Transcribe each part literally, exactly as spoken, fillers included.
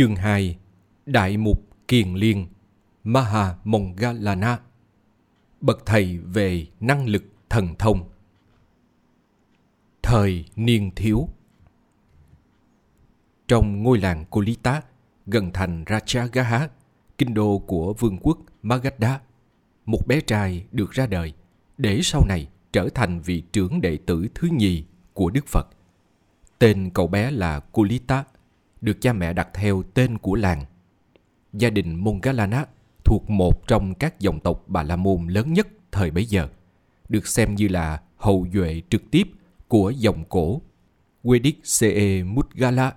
Chương hai. Đại mục Kiền Liên Maha Monggalana. Bậc thầy về năng lực thần thông. Thời niên thiếu, trong ngôi làng Kolita gần thành Rajagaha, kinh đô của vương quốc Magadha, một bé trai được ra đời để sau này trở thành vị trưởng đệ tử thứ nhì của Đức Phật. Tên cậu bé là Kolita, được cha mẹ đặt theo tên của làng. Gia đình Monggalana thuộc một trong các dòng tộc Bà La Môn lớn nhất thời bấy giờ, được xem như là hậu duệ trực tiếp của dòng cổ Wedikse Mudgala.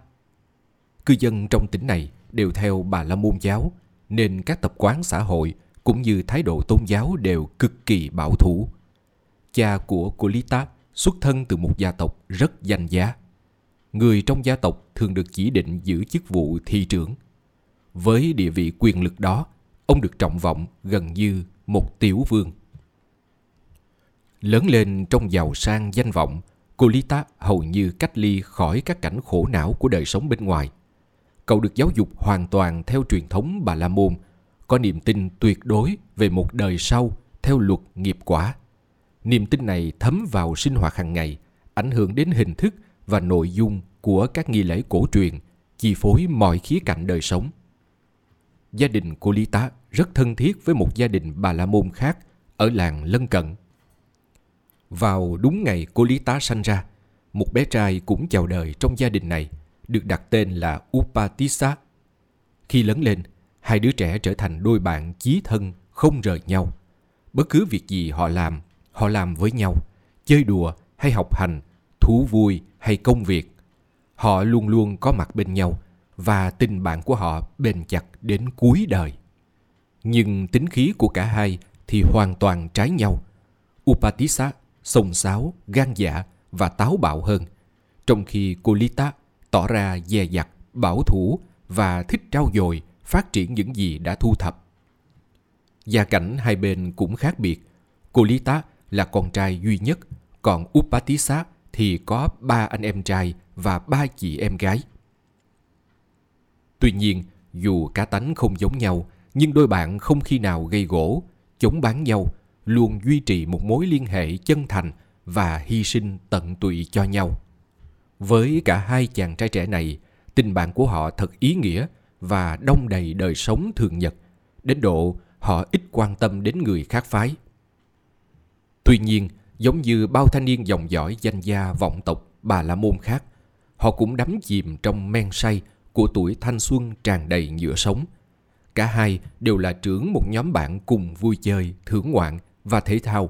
Cư dân trong tỉnh này đều theo Bà La Môn giáo, nên các tập quán xã hội cũng như thái độ tôn giáo đều cực kỳ bảo thủ. Cha của Kolita xuất thân từ một gia tộc rất danh giá. Người trong gia tộc thường được chỉ định giữ chức vụ thị trưởng. Với địa vị quyền lực đó, ông được trọng vọng gần như một tiểu vương. Lớn lên trong giàu sang danh vọng, Kolita hầu như cách ly khỏi các cảnh khổ não của đời sống bên ngoài. Cậu được giáo dục hoàn toàn theo truyền thống Bà La Môn, có niềm tin tuyệt đối về một đời sau theo luật nghiệp quả. Niềm tin này thấm vào sinh hoạt hàng ngày, ảnh hưởng đến hình thức và nội dung của các nghi lễ cổ truyền, chi phối mọi khía cạnh đời sống. Gia đình Kolita rất thân thiết với một gia đình Bà La Môn khác ở làng lân cận. Vào đúng ngày Kolita sanh ra, một bé trai cũng chào đời trong gia đình này, được đặt tên là Upatissa. Khi lớn lên, hai đứa trẻ trở thành đôi bạn chí thân không rời nhau. Bất cứ việc gì họ làm, họ làm với nhau, chơi đùa hay học hành, thú vui hay công việc. Họ luôn luôn có mặt bên nhau và tình bạn của họ bền chặt đến cuối đời. Nhưng tính khí của cả hai thì hoàn toàn trái nhau. Upatissa xông xáo, gan dạ và táo bạo hơn, trong khi Kolita tỏ ra dè dặt, bảo thủ và thích trau dồi, phát triển những gì đã thu thập. Gia cảnh hai bên cũng khác biệt. Kolita là con trai duy nhất, còn Upatissa thì có ba anh em trai và ba chị em gái. Tuy nhiên, dù cá tánh không giống nhau, nhưng đôi bạn không khi nào gây gổ, chống bán nhau, luôn duy trì một mối liên hệ chân thành và hy sinh tận tụy cho nhau. Với cả hai chàng trai trẻ này, tình bạn của họ thật ý nghĩa và đong đầy đời sống thường nhật, đến độ họ ít quan tâm đến người khác phái. Tuy nhiên, giống như bao thanh niên dòng dõi danh gia vọng tộc Bà La Môn khác, họ cũng đắm chìm trong men say của tuổi thanh xuân tràn đầy nhựa sống. Cả hai đều là trưởng một nhóm bạn cùng vui chơi, thưởng ngoạn và thể thao.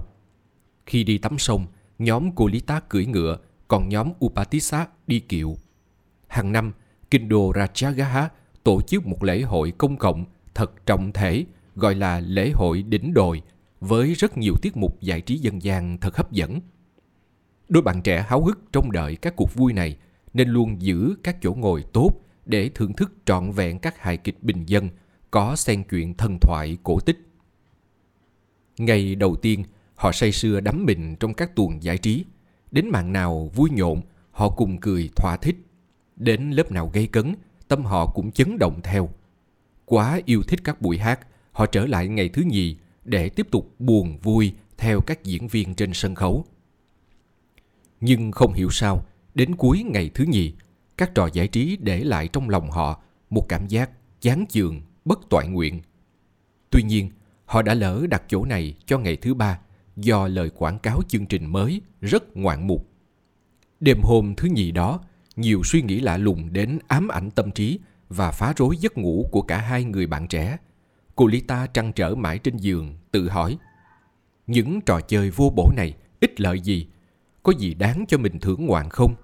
Khi đi tắm sông, nhóm Kolita cưỡi ngựa, còn nhóm Upatissa đi kiệu. Hàng năm, kinh đô Rajagaha tổ chức một lễ hội công cộng thật trọng thể gọi là lễ hội đỉnh đồi, với rất nhiều tiết mục giải trí dân gian thật hấp dẫn. Đôi bạn trẻ háo hức trông đợi các cuộc vui này nên luôn giữ các chỗ ngồi tốt để thưởng thức trọn vẹn các hài kịch bình dân có xen chuyện thần thoại cổ tích. Ngày đầu tiên, họ say sưa đắm mình trong các tuồng giải trí. Đến màn nào vui nhộn, họ cùng cười thỏa thích. Đến lớp nào gây cấn, tâm họ cũng chấn động theo. Quá yêu thích các buổi hát, họ trở lại ngày thứ nhì để tiếp tục buồn vui theo các diễn viên trên sân khấu. Nhưng không hiểu sao, đến cuối ngày thứ nhì, các trò giải trí để lại trong lòng họ một cảm giác chán chường, bất toại nguyện. Tuy nhiên, họ đã lỡ đặt chỗ này cho ngày thứ ba do lời quảng cáo chương trình mới rất ngoạn mục. Đêm hôm thứ nhì đó, nhiều suy nghĩ lạ lùng đến ám ảnh tâm trí và phá rối giấc ngủ của cả hai người bạn trẻ. Kolita trăn trở mãi trên giường, tự hỏi: những trò chơi vô bổ này ích lợi gì? Có gì đáng cho mình thưởng ngoạn không?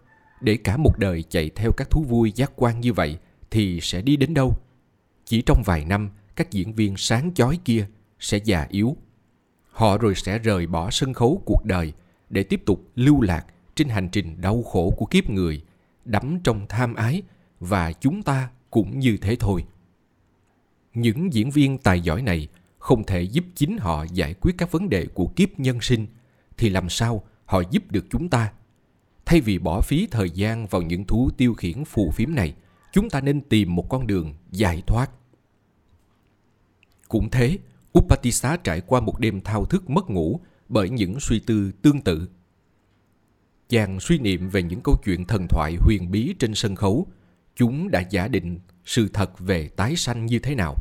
Để cả một đời chạy theo các thú vui giác quan như vậy thì sẽ đi đến đâu? Chỉ trong vài năm, các diễn viên sáng chói kia sẽ già yếu. Họ rồi sẽ rời bỏ sân khấu cuộc đời để tiếp tục lưu lạc trên hành trình đau khổ của kiếp người, đắm trong tham ái, và chúng ta cũng như thế thôi. Những diễn viên tài giỏi này không thể giúp chính họ giải quyết các vấn đề của kiếp nhân sinh, thì làm sao họ giúp được chúng ta? Thay vì bỏ phí thời gian vào những thú tiêu khiển phù phiếm này, chúng ta nên tìm một con đường giải thoát. Cũng thế, Upatissa trải qua một đêm thao thức mất ngủ bởi những suy tư tương tự. Chàng suy niệm về những câu chuyện thần thoại huyền bí trên sân khấu, chúng đã giả định sự thật về tái sanh như thế nào.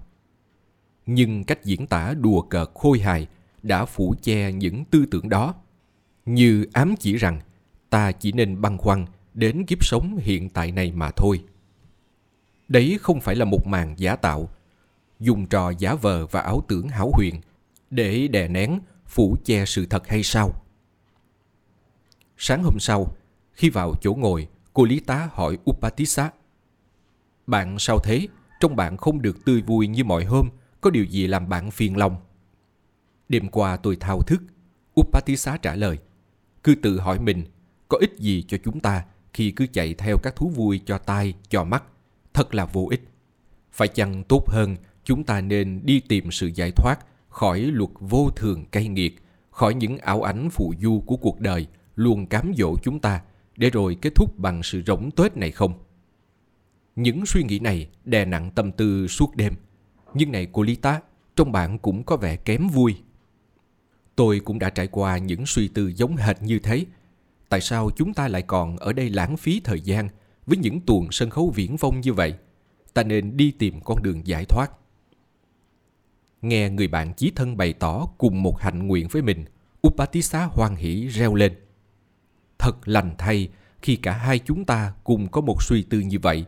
Nhưng cách diễn tả đùa cợt khôi hài đã phủ che những tư tưởng đó, như ám chỉ rằng ta chỉ nên băn khoăn đến kiếp sống hiện tại này mà thôi. Đấy không phải là một màn giả tạo, dùng trò giả vờ và ảo tưởng hão huyền để đè nén, phủ che sự thật hay sao? Sáng hôm sau, khi vào chỗ ngồi, cô Lý Tá hỏi Upatissa: "Bạn sao thế? Trông bạn không được tươi vui như mọi hôm, có điều gì làm bạn phiền lòng?" "Đêm qua tôi thao thức," Upatissa trả lời. "Cứ tự hỏi mình, có ích gì cho chúng ta khi cứ chạy theo các thú vui cho tai, cho mắt, thật là vô ích. Phải chăng tốt hơn chúng ta nên đi tìm sự giải thoát khỏi luật vô thường cay nghiệt, khỏi những ảo ảnh phù du của cuộc đời luôn cám dỗ chúng ta, để rồi kết thúc bằng sự rỗng tuếch này không?" Những suy nghĩ này đè nặng tâm tư suốt đêm. "Nhưng này cô Lý Tá, trong bạn cũng có vẻ kém vui." "Tôi cũng đã trải qua những suy tư giống hệt như thế. Tại sao chúng ta lại còn ở đây lãng phí thời gian với những tuồng sân khấu viễn vông như vậy? Ta nên đi tìm con đường giải thoát." Nghe người bạn chí thân bày tỏ cùng một hạnh nguyện với mình, Upatissa hoan hỉ reo lên: "Thật lành thay khi cả hai chúng ta cùng có một suy tư như vậy.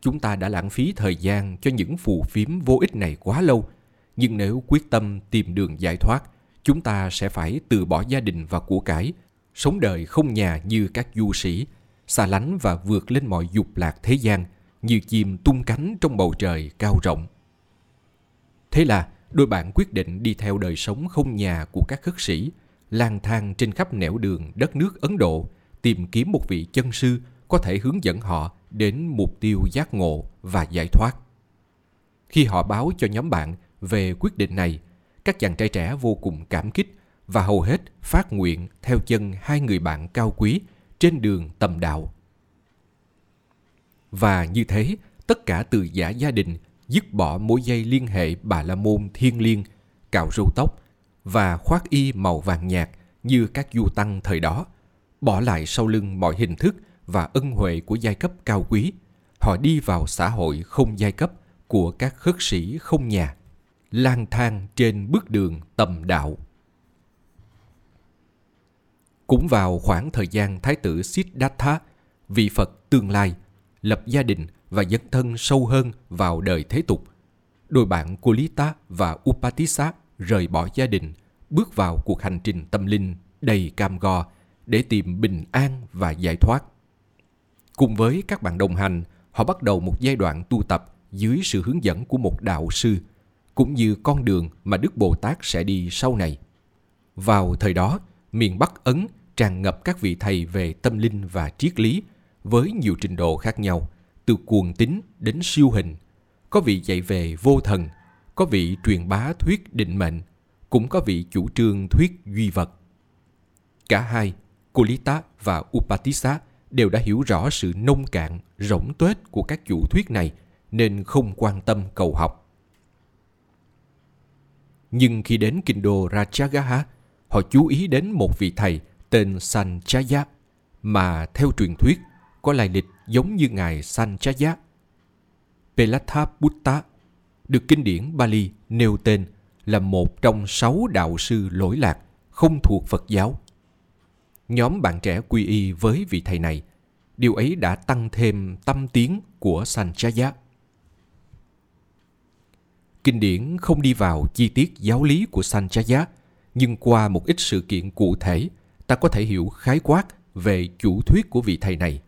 Chúng ta đã lãng phí thời gian cho những phù phiếm vô ích này quá lâu. Nhưng nếu quyết tâm tìm đường giải thoát, chúng ta sẽ phải từ bỏ gia đình và của cải, sống đời không nhà như các du sĩ, xa lánh và vượt lên mọi dục lạc thế gian, như chim tung cánh trong bầu trời cao rộng." Thế là đôi bạn quyết định đi theo đời sống không nhà của các khất sĩ, lang thang trên khắp nẻo đường đất nước Ấn Độ, tìm kiếm một vị chân sư có thể hướng dẫn họ đến mục tiêu giác ngộ và giải thoát. Khi họ báo cho nhóm bạn về quyết định này, các chàng trai trẻ vô cùng cảm kích và hầu hết phát nguyện theo chân hai người bạn cao quý trên đường tầm đạo. Và như thế, tất cả từ giả gia đình, dứt bỏ mối dây liên hệ bà la môn thiêng liêng, cạo râu tóc và khoác y màu vàng nhạt như các du tăng thời đó, bỏ lại sau lưng mọi hình thức và ân huệ của giai cấp cao quý. Họ đi vào xã hội không giai cấp của các khất sĩ không nhà, lang thang trên bước đường tầm đạo. Cũng vào khoảng thời gian Thái tử Siddhartha, vị Phật tương lai, lập gia đình và dấn thân sâu hơn vào đời thế tục, đôi bạn của Lý Tá và Upatissa rời bỏ gia đình, bước vào cuộc hành trình tâm linh đầy cam go để tìm bình an và giải thoát. Cùng với các bạn đồng hành, họ bắt đầu một giai đoạn tu tập dưới sự hướng dẫn của một đạo sư, cũng như con đường mà Đức Bồ Tát sẽ đi sau này. Vào thời đó, miền Bắc Ấn tràn ngập các vị thầy về tâm linh và triết lý với nhiều trình độ khác nhau, từ cuồng tín đến siêu hình. Có vị dạy về vô thần, có vị truyền bá thuyết định mệnh, cũng có vị chủ trương thuyết duy vật. Cả hai, Cô Lý Tá và Upatissa, đều đã hiểu rõ sự nông cạn, rỗng tuếch của các chủ thuyết này nên không quan tâm cầu học. Nhưng khi đến kinh đô Rajagaha, họ chú ý đến một vị thầy tên Sanchaya mà theo truyền thuyết có lai lịch giống như ngài Sanchaya Pelathaputta, được kinh điển Pali nêu tên là một trong sáu đạo sư lỗi lạc không thuộc Phật giáo. Nhóm bạn trẻ quy y với vị thầy này, điều ấy đã tăng thêm tâm tiến của Sanchaya. Kinh điển không đi vào chi tiết giáo lý của Sanchaya, nhưng qua một ít sự kiện cụ thể, ta có thể hiểu khái quát về chủ thuyết của vị thầy này.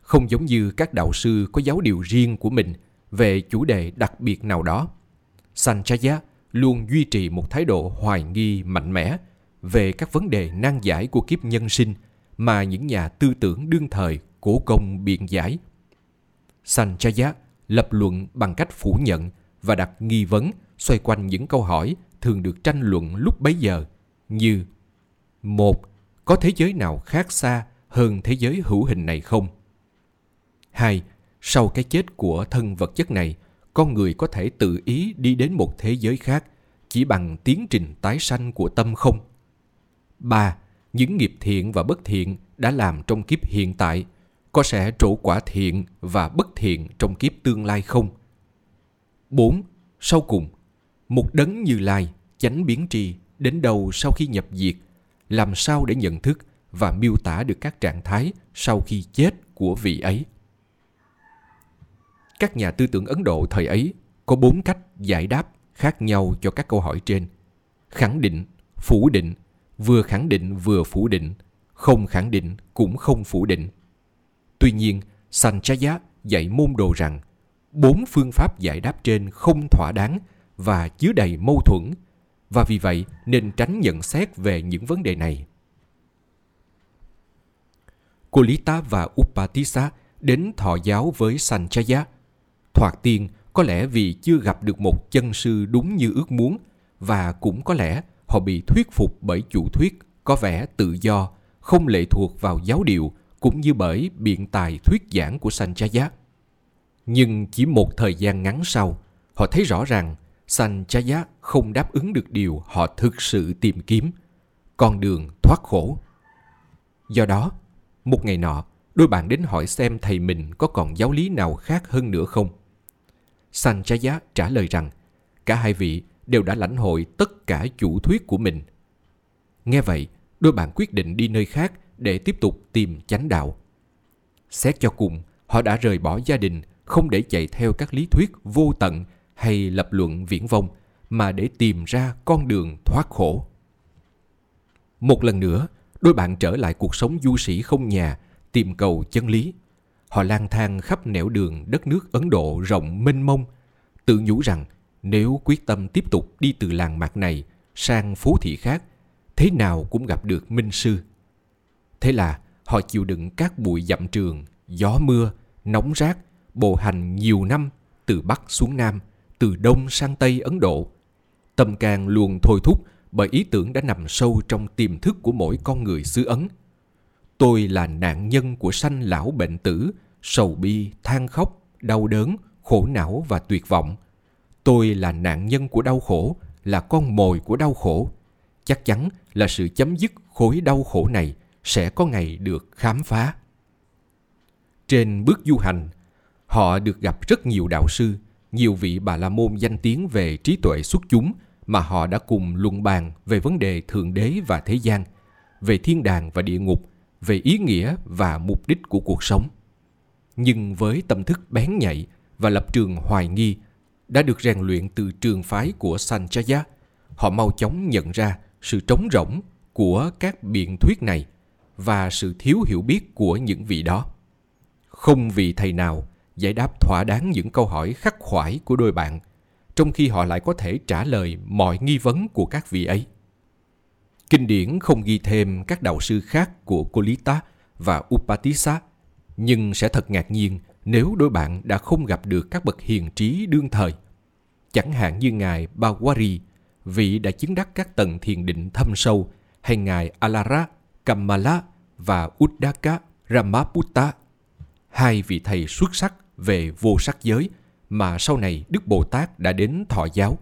Không giống như các đạo sư có giáo điều riêng của mình về chủ đề đặc biệt nào đó, Sanchaya luôn duy trì một thái độ hoài nghi mạnh mẽ về các vấn đề nan giải của kiếp nhân sinh mà những nhà tư tưởng đương thời cố công biện giải. Sanchaya lập luận bằng cách phủ nhận và đặt nghi vấn xoay quanh những câu hỏi thường được tranh luận lúc bấy giờ, như: một Có thế giới nào khác xa hơn thế giới hữu hình này không? hai Sau cái chết của thân vật chất này, con người có thể tự ý đi đến một thế giới khác chỉ bằng tiến trình tái sanh của tâm không? ba. Những nghiệp thiện và bất thiện đã làm trong kiếp hiện tại có sẽ trổ quả thiện và bất thiện trong kiếp tương lai không? bốn. Sau cùng, một đấng Như Lai, chánh biến tri đến đâu sau khi nhập diệt, làm sao để nhận thức và miêu tả được các trạng thái sau khi chết của vị ấy? Các nhà tư tưởng Ấn Độ thời ấy có bốn cách giải đáp khác nhau cho các câu hỏi trên: khẳng định, phủ định, vừa khẳng định vừa phủ định, không khẳng định cũng không phủ định. Tuy nhiên, Sanchaya dạy môn đồ rằng bốn phương pháp giải đáp trên không thỏa đáng và chứa đầy mâu thuẫn, và vì vậy nên tránh nhận xét về những vấn đề này. Kolita và Upatissa đến thọ giáo với Sanchaya. Thoạt tiên có lẽ vì chưa gặp được một chân sư đúng như ước muốn, và cũng có lẽ họ bị thuyết phục bởi chủ thuyết có vẻ tự do, không lệ thuộc vào giáo điều, cũng như bởi biện tài thuyết giảng của Sanchaya. Nhưng chỉ một thời gian ngắn sau, họ thấy rõ rằng Sanchaya không đáp ứng được điều họ thực sự tìm kiếm: con đường thoát khổ. Do đó, một ngày nọ, đôi bạn đến hỏi xem thầy mình có còn giáo lý nào khác hơn nữa không. Sanchaya trả lời rằng cả hai vị đều đã lãnh hội tất cả chủ thuyết của mình. Nghe vậy, đôi bạn quyết định đi nơi khác để tiếp tục tìm chánh đạo. Xét cho cùng, họ đã rời bỏ gia đình, không để chạy theo các lý thuyết vô tận hay lập luận viển vông, mà để tìm ra con đường thoát khổ. Một lần nữa, đôi bạn trở lại cuộc sống du sĩ không nhà, tìm cầu chân lý. Họ lang thang khắp nẻo đường đất nước Ấn Độ rộng mênh mông, tự nhủ rằng nếu quyết tâm tiếp tục đi từ làng mạc này sang phố thị khác, thế nào cũng gặp được minh sư. Thế là họ chịu đựng các bụi dặm trường, gió mưa, nóng rát, bộ hành nhiều năm từ Bắc xuống Nam, từ Đông sang Tây Ấn Độ. Tâm can luôn thôi thúc bởi ý tưởng đã nằm sâu trong tiềm thức của mỗi con người xứ Ấn: tôi là nạn nhân của sanh lão bệnh tử, sầu bi, than khóc, đau đớn, khổ não và tuyệt vọng. Tôi là nạn nhân của đau khổ, là con mồi của đau khổ. Chắc chắn là sự chấm dứt khối đau khổ này sẽ có ngày được khám phá. Trên bước du hành, họ được gặp rất nhiều đạo sư, nhiều vị Bà La Môn danh tiếng về trí tuệ xuất chúng mà họ đã cùng luận bàn về vấn đề thượng đế và thế gian, về thiên đàng và địa ngục, về ý nghĩa và mục đích của cuộc sống. Nhưng với tâm thức bén nhạy và lập trường hoài nghi đã được rèn luyện từ trường phái của Sanchaya, họ mau chóng nhận ra sự trống rỗng của các biện thuyết này và sự thiếu hiểu biết của những vị đó. Không vị thầy nào giải đáp thỏa đáng những câu hỏi khắc khoải của đôi bạn, trong khi họ lại có thể trả lời mọi nghi vấn của các vị ấy. Kinh điển không ghi thêm các đạo sư khác của Kolita và Upatissa, nhưng sẽ thật ngạc nhiên nếu đôi bạn đã không gặp được các bậc hiền trí đương thời. Chẳng hạn như Ngài Bawari, vị đã chứng đắc các tầng thiền định thâm sâu, hay Ngài Alara, Kammala và Uddaka Ramaputta, hai vị thầy xuất sắc về vô sắc giới mà sau này Đức Bồ Tát đã đến thọ giáo.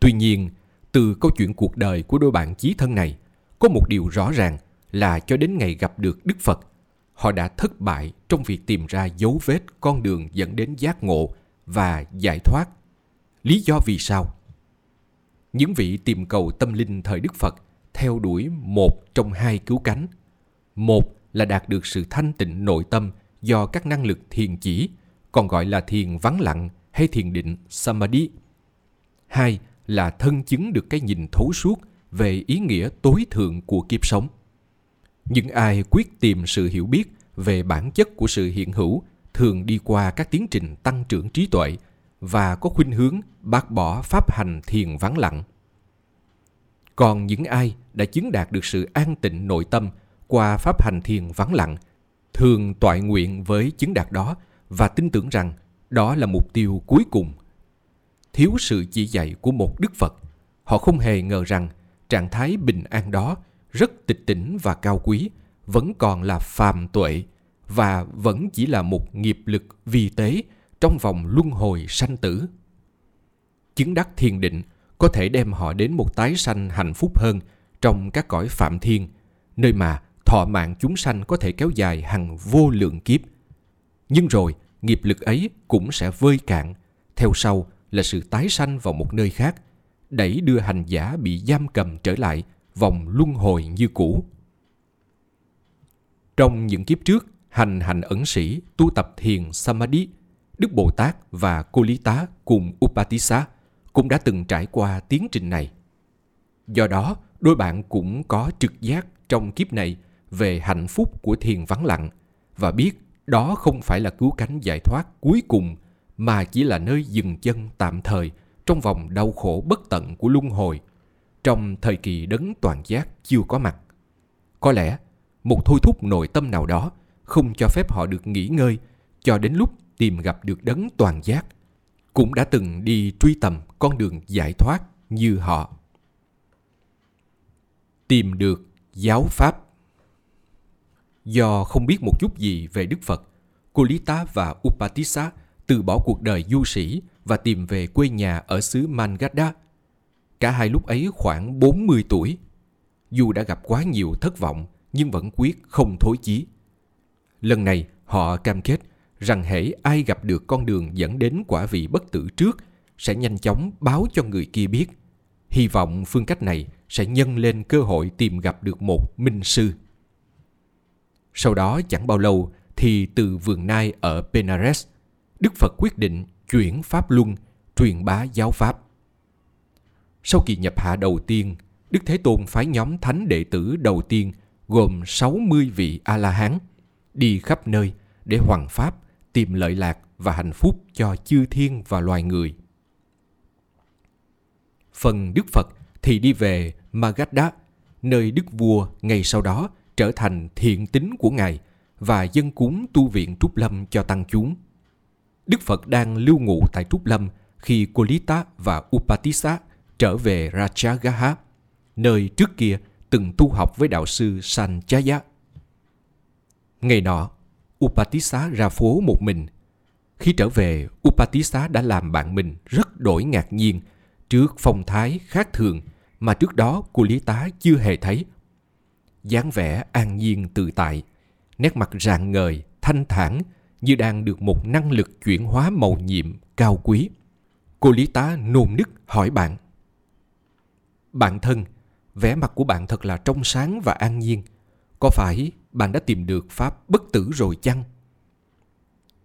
Tuy nhiên, từ câu chuyện cuộc đời của đôi bạn chí thân này, có một điều rõ ràng là cho đến ngày gặp được Đức Phật, họ đã thất bại trong việc tìm ra dấu vết con đường dẫn đến giác ngộ và giải thoát. Lý do vì sao? Những vị tìm cầu tâm linh thời Đức Phật theo đuổi một trong hai cứu cánh. Một là đạt được sự thanh tịnh nội tâm do các năng lực thiền chỉ, còn gọi là thiền vắng lặng hay thiền định Samadhi. Hai là thân chứng được cái nhìn thấu suốt về ý nghĩa tối thượng của kiếp sống. Những ai quyết tìm sự hiểu biết về bản chất của sự hiện hữu thường đi qua các tiến trình tăng trưởng trí tuệ và có khuynh hướng bác bỏ pháp hành thiền vắng lặng. Còn những ai đã chứng đạt được sự an tịnh nội tâm qua pháp hành thiền vắng lặng thường toại nguyện với chứng đạt đó và tin tưởng rằng đó là mục tiêu cuối cùng. Thiếu sự chỉ dạy của một Đức Phật, họ không hề ngờ rằng trạng thái bình an đó rất tịch tỉnh và cao quý vẫn còn là phàm tuệ, và vẫn chỉ là một nghiệp lực vi tế trong vòng luân hồi sanh tử. Chứng đắc thiền định có thể đem họ đến một tái sanh hạnh phúc hơn trong các cõi phạm thiên, nơi mà thọ mạng chúng sanh có thể kéo dài hàng vô lượng kiếp. Nhưng rồi, nghiệp lực ấy cũng sẽ vơi cạn, theo sau là sự tái sanh vào một nơi khác, đẩy đưa hành giả bị giam cầm trở lại vòng luân hồi như cũ. Trong những kiếp trước, hành hạnh ẩn sĩ tu tập thiền Samadhi, Đức Bồ Tát và Cô Lý Tá cùng Upatissa cũng đã từng trải qua tiến trình này. Do đó, đôi bạn cũng có trực giác trong kiếp này về hạnh phúc của thiền vắng lặng và biết đó không phải là cứu cánh giải thoát cuối cùng mà chỉ là nơi dừng chân tạm thời trong vòng đau khổ bất tận của luân hồi, trong thời kỳ đấng toàn giác chưa có mặt. Có lẽ một thôi thúc nội tâm nào đó không cho phép họ được nghỉ ngơi cho đến lúc tìm gặp được đấng toàn giác, cũng đã từng đi truy tầm con đường giải thoát như họ. Tìm được giáo pháp. Do không biết một chút gì về Đức Phật, Cô Lý Tá và Upatissa từ bỏ cuộc đời du sĩ và tìm về quê nhà ở xứ Magadha. Cả hai lúc ấy khoảng bốn mươi tuổi. Dù đã gặp quá nhiều thất vọng nhưng vẫn quyết không thối chí. Lần này họ cam kết rằng hễ ai gặp được con đường dẫn đến quả vị bất tử trước sẽ nhanh chóng báo cho người kia biết. Hy vọng phương cách này sẽ nhân lên cơ hội tìm gặp được một minh sư. Sau đó chẳng bao lâu thì từ vườn nai ở Benares, Đức Phật quyết định chuyển Pháp Luân, truyền bá giáo Pháp. Sau kỳ nhập hạ đầu tiên, Đức Thế Tôn phái nhóm thánh đệ tử đầu tiên gồm sáu mươi vị A-la-hán đi khắp nơi để hoằng Pháp, tìm lợi lạc và hạnh phúc cho chư thiên và loài người. Phần Đức Phật thì đi về Magadha, nơi Đức Vua ngày sau đó trở thành thiện tín của Ngài và dâng cúng tu viện Trúc Lâm cho tăng chúng. Đức Phật đang lưu ngụ tại Trúc Lâm khi Cô Lý Tá và Upatissa trở về Rajagaha, nơi trước kia từng tu học với đạo sư Sanchaya. Ngày nọ, Upatissa ra phố một mình. Khi trở về, Upatissa đã làm bạn mình rất đổi ngạc nhiên trước phong thái khác thường mà trước đó Cô Lý Tá chưa hề thấy. Dáng vẻ an nhiên tự tại, nét mặt rạng ngời, thanh thản như đang được một năng lực chuyển hóa màu nhiệm cao quý. Cô Lý Tá nôn nức hỏi bạn: "Bạn thân, vẻ mặt của bạn thật là trong sáng và an nhiên. Có phải bạn đã tìm được pháp bất tử rồi chăng?"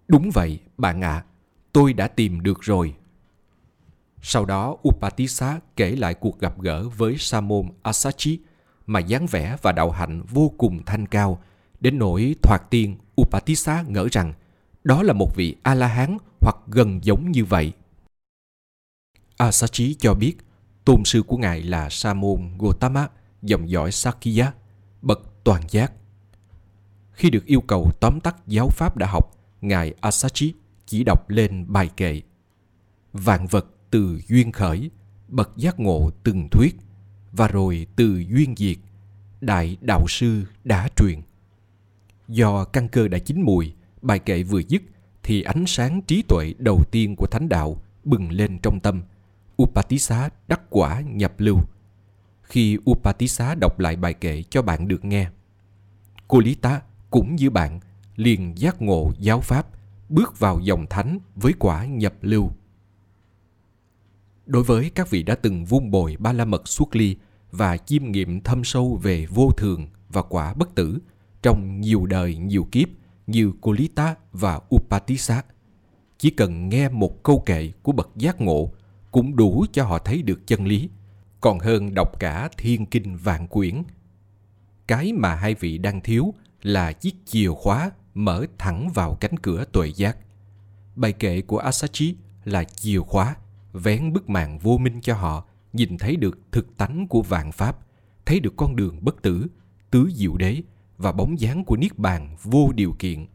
"Đúng vậy, bạn ạ, à, tôi đã tìm được rồi." Sau đó Upatissa kể lại cuộc gặp gỡ với Sa môn Asachi mà dáng vẻ và đạo hạnh vô cùng thanh cao, đến nỗi thoạt tiên Upatissa ngỡ rằng đó là một vị A-la-hán hoặc gần giống như vậy. Asachi cho biết tôn sư của Ngài là Sa môn Gotama, dòng dõi Sakya, bậc toàn giác. Khi được yêu cầu tóm tắt giáo pháp đã học, Ngài Asachi chỉ đọc lên bài kệ: "Vạn vật từ duyên khởi, bậc giác ngộ từng thuyết, và rồi từ duyên diệt, đại đạo sư đã truyền." Do căn cơ đã chín mùi, bài kệ vừa dứt thì ánh sáng trí tuệ đầu tiên của thánh đạo bừng lên trong tâm. Upatissa đắc quả nhập lưu. Khi Upatissa đọc lại bài kệ cho bạn được nghe, Cô Lý Tá cũng như bạn liền giác ngộ giáo pháp, bước vào dòng thánh với quả nhập lưu. Đối với các vị đã từng vun bồi ba la mật xuất ly và chiêm nghiệm thâm sâu về vô thường và quả bất tử trong nhiều đời nhiều kiếp như Cô Lý Tá và Upatissa, chỉ cần nghe một câu kệ của bậc giác ngộ cũng đủ cho họ thấy được chân lý, còn hơn đọc cả thiên kinh vạn quyển. Cái mà hai vị đang thiếu là chiếc chìa khóa mở thẳng vào cánh cửa tuệ giác. Bài kệ của Asachi là chìa khóa vén bức màn vô minh cho họ nhìn thấy được thực tánh của vạn pháp, thấy được con đường bất tử, tứ diệu đế và bóng dáng của niết bàn vô điều kiện.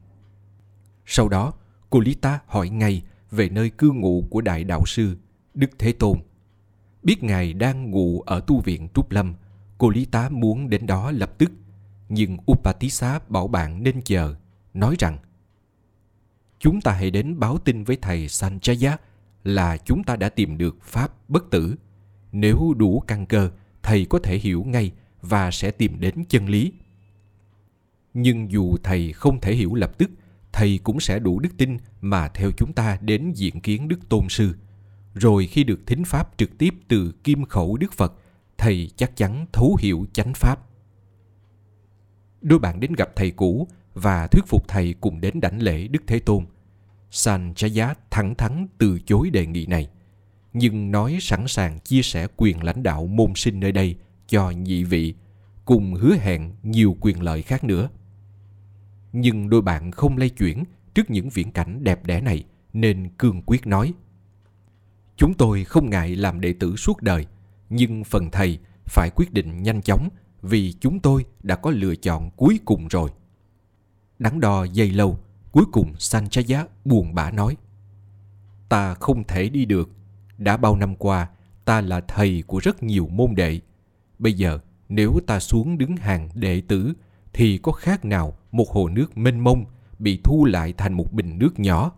Sau đó, Cô Lý Tá hỏi ngay về nơi cư ngụ của đại đạo sư Đức Thế Tôn. Biết Ngài đang ngụ ở tu viện Trúc Lâm, Cô Lý Tá muốn đến đó lập tức, nhưng Upatissa bảo bạn nên chờ nói rằng: Chúng ta hãy đến báo tin với thầy Sanchaya là chúng ta đã tìm được pháp bất tử. Nếu đủ căn cơ, thầy có thể hiểu ngay và sẽ tìm đến chân lý. Nhưng dù thầy không thể hiểu lập tức, thầy cũng sẽ đủ đức tin mà theo chúng ta đến diện kiến Đức Tôn Sư. Rồi khi được thính pháp trực tiếp từ kim khẩu Đức Phật, thầy chắc chắn thấu hiểu chánh pháp. Đôi bạn đến gặp thầy cũ và thuyết phục thầy cùng đến đảnh lễ Đức Thế Tôn. Sanchaya thẳng thắn từ chối đề nghị này, nhưng nói sẵn sàng chia sẻ quyền lãnh đạo môn sinh nơi đây cho nhị vị, cùng hứa hẹn nhiều quyền lợi khác nữa. Nhưng đôi bạn không lay chuyển trước những viễn cảnh đẹp đẽ này nên cương quyết nói: Chúng tôi không ngại làm đệ tử suốt đời, nhưng phần thầy phải quyết định nhanh chóng vì chúng tôi đã có lựa chọn cuối cùng rồi. Đắn đo dây lâu, cuối cùng Sanchaya buồn bã nói: Ta không thể đi được. Đã bao năm qua, ta là thầy của rất nhiều môn đệ. Bây giờ, nếu ta xuống đứng hàng đệ tử, thì có khác nào một hồ nước mênh mông bị thu lại thành một bình nước nhỏ.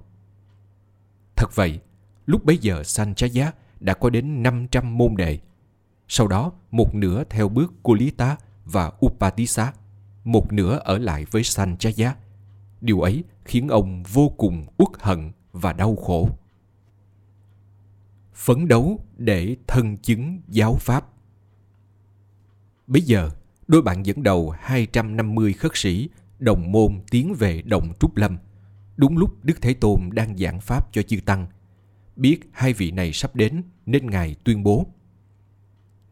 Thật vậy, lúc bấy giờ Sanchaya đã có đến năm trăm môn đệ. Sau đó, một nửa theo bước Kulita và Upatissa, một nửa ở lại với Sanchaya. Điều ấy khiến ông vô cùng uất hận và đau khổ. Phấn đấu để thân chứng giáo pháp. Bây giờ, đôi bạn dẫn đầu hai trăm năm mươi khất sĩ đồng môn tiến về Động Trúc Lâm, đúng lúc Đức Thế Tôn đang giảng pháp cho chư tăng. Biết hai vị này sắp đến nên Ngài tuyên bố: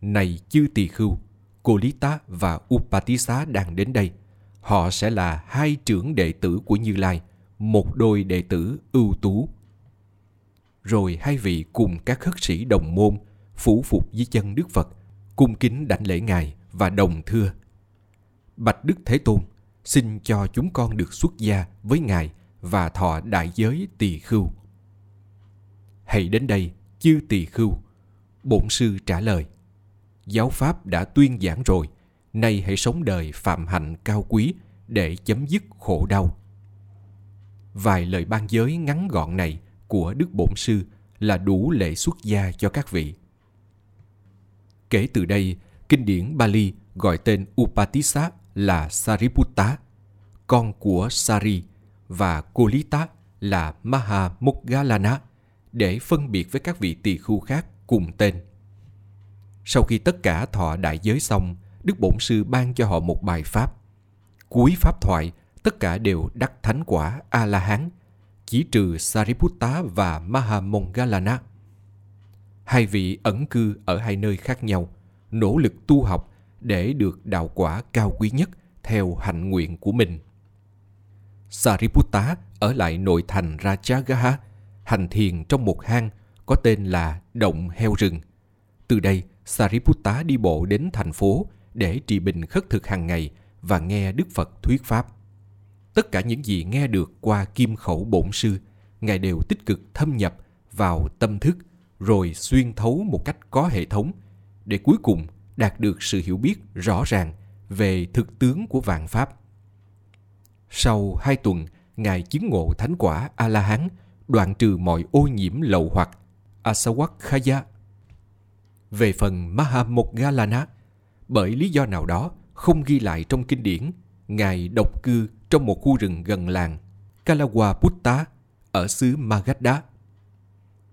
Này chư tỳ khưu, Kulita và Upatissa đang đến đây. Họ sẽ là hai trưởng đệ tử của Như Lai, một đôi đệ tử ưu tú. Rồi hai vị cùng các khất sĩ đồng môn phủ phục dưới chân Đức Phật, cung kính đảnh lễ Ngài và đồng thưa: Bạch Đức Thế Tôn, xin cho chúng con được xuất gia với Ngài và thọ đại giới tỳ khưu. Hãy đến đây, chư tỳ khưu. Bổn sư trả lời: Giáo pháp đã tuyên giảng rồi, nay hãy sống đời phạm hạnh cao quý để chấm dứt khổ đau. Vài lời ban giới ngắn gọn này của Đức Bổn Sư là đủ lễ xuất gia cho các vị. Kể từ đây, kinh điển Pali gọi tên Upatissa là Sariputta, con của Sari, và Kulita là Mahamoggalana, để phân biệt với các vị tỳ khưu khác cùng tên. Sau khi tất cả thọ đại giới xong, Đức Bổn Sư ban cho họ một bài pháp. Cuối pháp thoại, tất cả đều đắc thánh quả A-la-hán, chỉ trừ Sariputta và Mahamoggalana. Hai vị ẩn cư ở hai nơi khác nhau, nỗ lực tu học để được đạo quả cao quý nhất theo hạnh nguyện của mình. Sariputta ở lại nội thành Rajagaha, hành thiền trong một hang có tên là Động Heo Rừng. Từ đây, Sariputta đi bộ đến thành phố để trì bình khất thực hàng ngày và nghe Đức Phật thuyết pháp. Tất cả những gì nghe được qua kim khẩu Bổn Sư, Ngài đều tích cực thâm nhập vào tâm thức rồi xuyên thấu một cách có hệ thống để cuối cùng đạt được sự hiểu biết rõ ràng về thực tướng của vạn pháp. Sau hai tuần, Ngài chứng ngộ thánh quả A-la-hán, đoạn trừ mọi ô nhiễm lậu hoặc Asawakkhaya. Về phần Mahamoggalana, bởi lý do nào đó không ghi lại trong kinh điển, Ngài độc cư trong một khu rừng gần làng Kalawaputta ở xứ Magadha.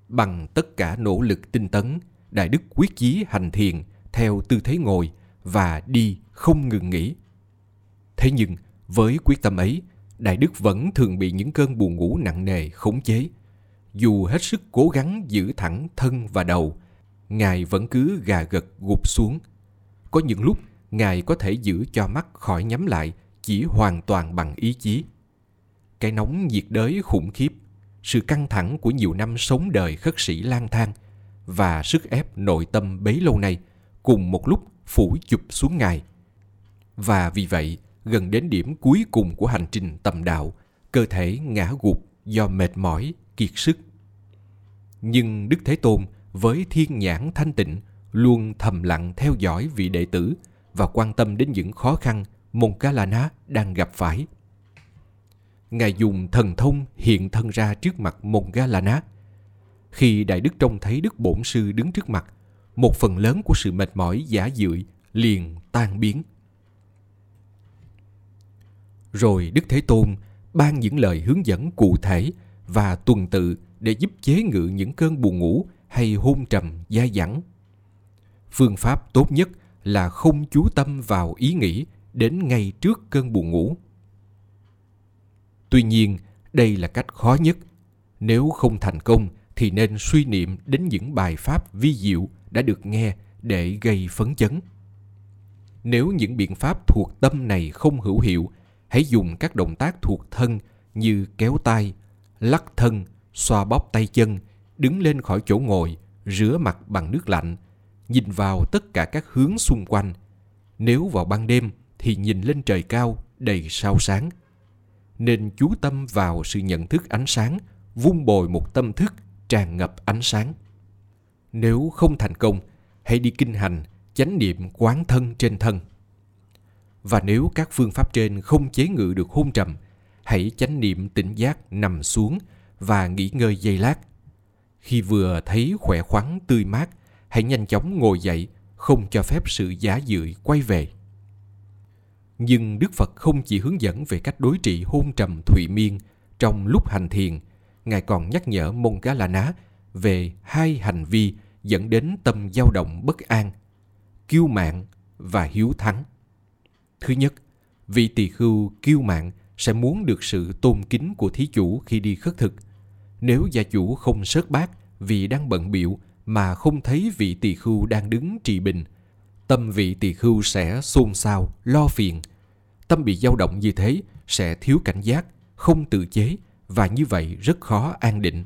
Bằng tất cả nỗ lực tinh tấn, Đại Đức quyết chí hành thiền theo tư thế ngồi và đi không ngừng nghỉ. Thế nhưng, với quyết tâm ấy, Đại Đức vẫn thường bị những cơn buồn ngủ nặng nề khống chế. Dù hết sức cố gắng giữ thẳng thân và đầu, Ngài vẫn cứ gà gật gục xuống. Có những lúc, Ngài có thể giữ cho mắt khỏi nhắm lại chỉ hoàn toàn bằng ý chí. Cái nóng nhiệt đới khủng khiếp, sự căng thẳng của nhiều năm sống đời khất sĩ lang thang và sức ép nội tâm bấy lâu nay cùng một lúc phủ chụp xuống Ngài. Và vì vậy, gần đến điểm cuối cùng của hành trình tầm đạo, cơ thể ngã gục do mệt mỏi, kiệt sức. Nhưng Đức Thế Tôn với thiên nhãn thanh tịnh luôn thầm lặng theo dõi vị đệ tử và quan tâm đến những khó khăn Monggalana đang gặp phải. Ngài dùng thần thông hiện thân ra trước mặt Mongalana. Khi Đại Đức trông thấy Đức Bổn Sư đứng trước mặt, một phần lớn của sự mệt mỏi giả dưỡi liền tan biến. Rồi Đức Thế Tôn ban những lời hướng dẫn cụ thể và tuần tự để giúp chế ngự những cơn buồn ngủ hay hôn trầm dai dẳng. Phương pháp tốt nhất là không chú tâm vào ý nghĩ đến ngay trước cơn buồn ngủ. Tuy nhiên, đây là cách khó nhất. Nếu không thành công thì nên suy niệm đến những bài pháp vi diệu đã được nghe để gây phấn chấn. Nếu những biện pháp thuộc tâm này không hữu hiệu, hãy dùng các động tác thuộc thân như kéo tay, lắc thân, xoa bóp tay chân, đứng lên khỏi chỗ ngồi, rửa mặt bằng nước lạnh, nhìn vào tất cả các hướng xung quanh. Nếu vào ban đêm thì nhìn lên trời cao đầy sao sáng. Nên chú tâm vào sự nhận thức ánh sáng, vun bồi một tâm thức tràn ngập ánh sáng. Nếu không thành công, hãy đi kinh hành, chánh niệm quán thân trên thân. Và nếu các phương pháp trên không chế ngự được hôn trầm, hãy chánh niệm tỉnh giác nằm xuống và nghỉ ngơi giây lát. Khi vừa thấy khỏe khoắn, tươi mát, hãy nhanh chóng ngồi dậy, không cho phép sự giả dưỡi quay về. Nhưng Đức Phật không chỉ hướng dẫn về cách đối trị hôn trầm thụy miên trong lúc hành thiền, Ngài còn nhắc nhở Mongalana về hai hành vi dẫn đến tâm dao động bất an: kiêu mạn và hiếu thắng. Thứ nhất, vị tỳ khưu kiêu mạn sẽ muốn được sự tôn kính của thí chủ khi đi khất thực. Nếu gia chủ không sớt bát vì đang bận bịu mà không thấy vị tỳ khưu đang đứng trì bình, tâm vị tỳ khưu sẽ xôn xao, lo phiền. Tâm bị dao động như thế sẽ thiếu cảnh giác, không tự chế và như vậy rất khó an định.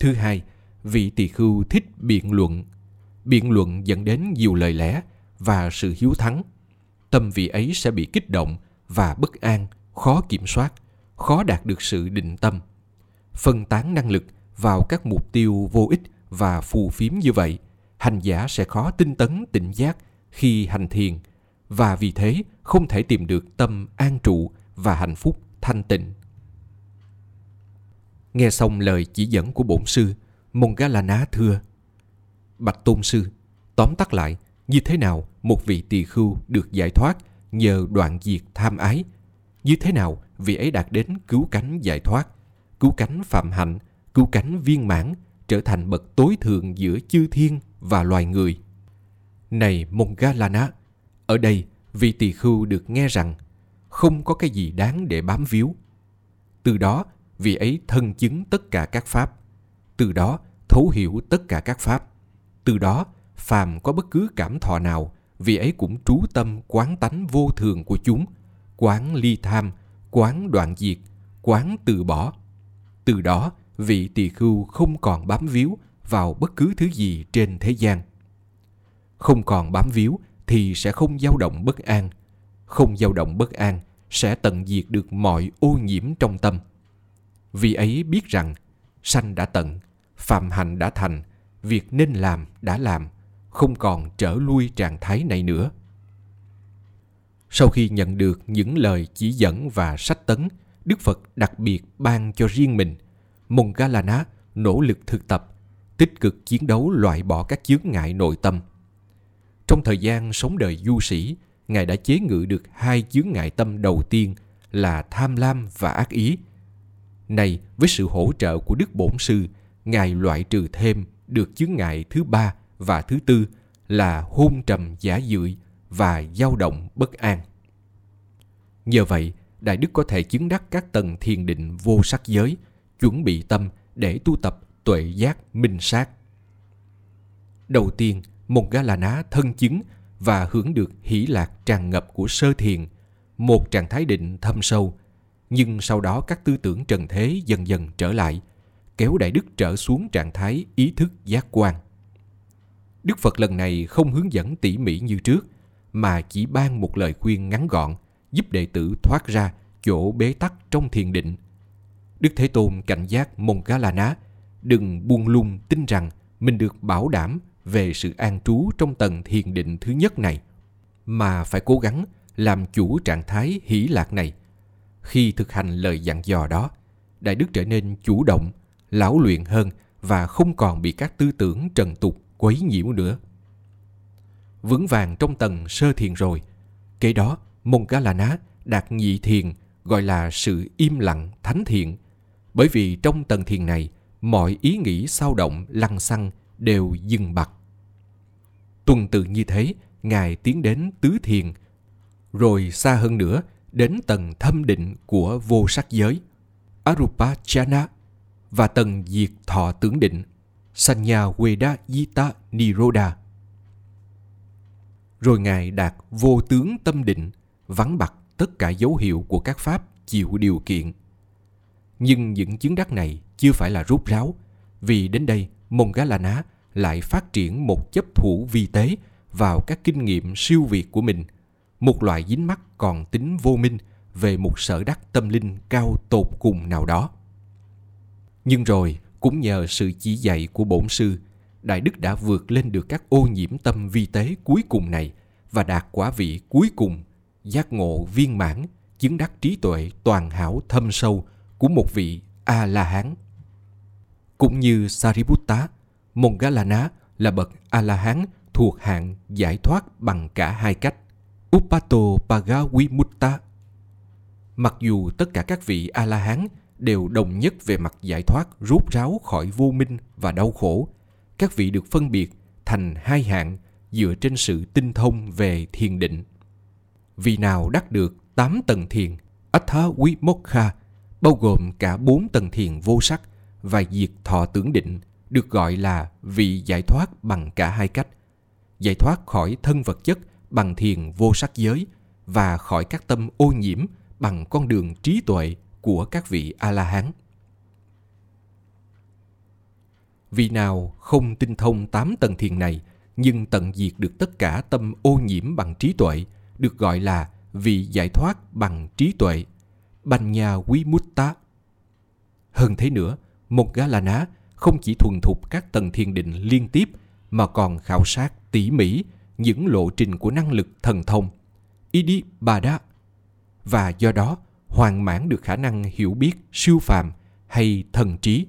Thứ hai, vị tỳ khưu thích biện luận. Biện luận dẫn đến nhiều lời lẽ và sự hiếu thắng. Tâm vị ấy sẽ bị kích động và bất an, khó kiểm soát, khó đạt được sự định tâm. Phân tán năng lực vào các mục tiêu vô ích và phù phiếm như vậy, hành giả sẽ khó tinh tấn tỉnh giác khi hành thiền và vì thế không thể tìm được tâm an trụ và hạnh phúc thanh tịnh. Nghe xong lời chỉ dẫn của Bổn Sư, Mongalana thưa: Bạch Tôn Sư, tóm tắt lại, như thế nào một vị tỳ khưu được giải thoát nhờ đoạn diệt tham ái? Như thế nào vị ấy đạt đến cứu cánh giải thoát, cứu cánh phạm hạnh, cứu cánh viên mãn, trở thành bậc tối thượng giữa chư thiên và loài người? Này Mongalana, ở đây vị tỳ khưu được nghe rằng không có cái gì đáng để bám víu. Từ đó, vị ấy thân chứng tất cả các pháp. Từ đó, thấu hiểu tất cả các pháp. Từ đó, phàm có bất cứ cảm thọ nào, vị ấy cũng trú tâm quán tánh vô thường của chúng, quán ly tham, quán đoạn diệt, quán từ bỏ. Từ đó, vị tỳ khưu không còn bám víu vào bất cứ thứ gì trên thế gian. Không còn bám víu thì sẽ không dao động bất an. Không dao động bất an sẽ tận diệt được mọi ô nhiễm trong tâm. Vị ấy biết rằng sanh đã tận, phạm hạnh đã thành, việc nên làm đã làm, không còn trở lui trạng thái này nữa. Sau khi nhận được những lời chỉ dẫn và sách tấn Đức Phật đặc biệt ban cho riêng mình, Mongalana nỗ lực thực tập, tích cực chiến đấu loại bỏ các chướng ngại nội tâm. Trong thời gian sống đời du sĩ, Ngài đã chế ngự được hai chướng ngại tâm đầu tiên là tham lam và ác ý. Này, với sự hỗ trợ của Đức Bổn Sư, Ngài loại trừ thêm được chướng ngại thứ ba và thứ tư là hôn trầm giả dưỡi và dao động bất an. Nhờ vậy, Đại Đức có thể chứng đắc các tầng thiền định vô sắc giới, chuẩn bị tâm để tu tập tuệ giác minh sát. Đầu tiên, Mongalana thân chứng và hưởng được hỷ lạc tràn ngập của sơ thiền, một trạng thái định thâm sâu. Nhưng sau đó các tư tưởng trần thế dần dần trở lại, kéo Đại Đức trở xuống trạng thái ý thức giác quan. Đức Phật lần này không hướng dẫn tỉ mỉ như trước, mà chỉ ban một lời khuyên ngắn gọn, giúp đệ tử thoát ra chỗ bế tắc trong thiền định. Đức Thế Tôn cảnh giác Mongalana đừng buông lung tin rằng mình được bảo đảm về sự an trú trong tầng thiền định thứ nhất này, mà phải cố gắng làm chủ trạng thái hỷ lạc này. Khi thực hành lời dặn dò đó, đại đức trở nên chủ động, lão luyện hơn và không còn bị các tư tưởng trần tục quấy nhiễu nữa. Vững vàng trong tầng sơ thiền rồi, kế đó Mongkalana đạt nhị thiền, gọi là sự im lặng thánh thiện. Bởi vì trong tầng thiền này, mọi ý nghĩ xao động lăng xăng đều dừng bặt. Tuần tự như thế, Ngài tiến đến tứ thiền, rồi xa hơn nữa đến tầng thâm định của vô sắc giới, Arupachana, và tầng diệt thọ tưởng định, Sanya Veda Yita Niroda. Rồi Ngài đạt vô tướng tâm định, vắng bặt tất cả dấu hiệu của các pháp chịu điều kiện. Nhưng những chứng đắc này chưa phải là rút ráo, vì đến đây Mongkalana lại phát triển một chấp thủ vi tế vào các kinh nghiệm siêu việt của mình, một loại dính mắc còn tính vô minh về một sở đắc tâm linh cao tột cùng nào đó. Nhưng rồi, cũng nhờ sự chỉ dạy của bổn sư, Đại Đức đã vượt lên được các ô nhiễm tâm vi tế cuối cùng này và đạt quả vị cuối cùng, giác ngộ viên mãn, chứng đắc trí tuệ toàn hảo thâm sâu của một vị A-la-hán. Cũng như Sariputta, Mongkalana là bậc A-la-hán thuộc hạng giải thoát bằng cả hai cách, Uppato Pagavimutta. Mặc dù tất cả các vị A-la-hán đều đồng nhất về mặt giải thoát rút ráo khỏi vô minh và đau khổ, các vị được phân biệt thành hai hạng dựa trên sự tinh thông về thiền định. Vị nào đắc được tám tầng thiền Attha Vimokha, bao gồm cả bốn tầng thiền vô sắc và diệt thọ tưởng định, được gọi là vị giải thoát bằng cả hai cách, giải thoát khỏi thân vật chất bằng thiền vô sắc giới và khỏi các tâm ô nhiễm bằng con đường trí tuệ của các vị A-la-hán. Vị nào không tinh thông tám tầng thiền này nhưng tận diệt được tất cả tâm ô nhiễm bằng trí tuệ, được gọi là vị giải thoát bằng trí tuệ, Banya Vimutta. Hơn thế nữa, Mongkalana không chỉ thuần thục các tầng thiền định liên tiếp mà còn khảo sát tỉ mỉ những lộ trình của năng lực thần thông Idibada, và do đó hoàn mãn được khả năng hiểu biết siêu phàm hay thần trí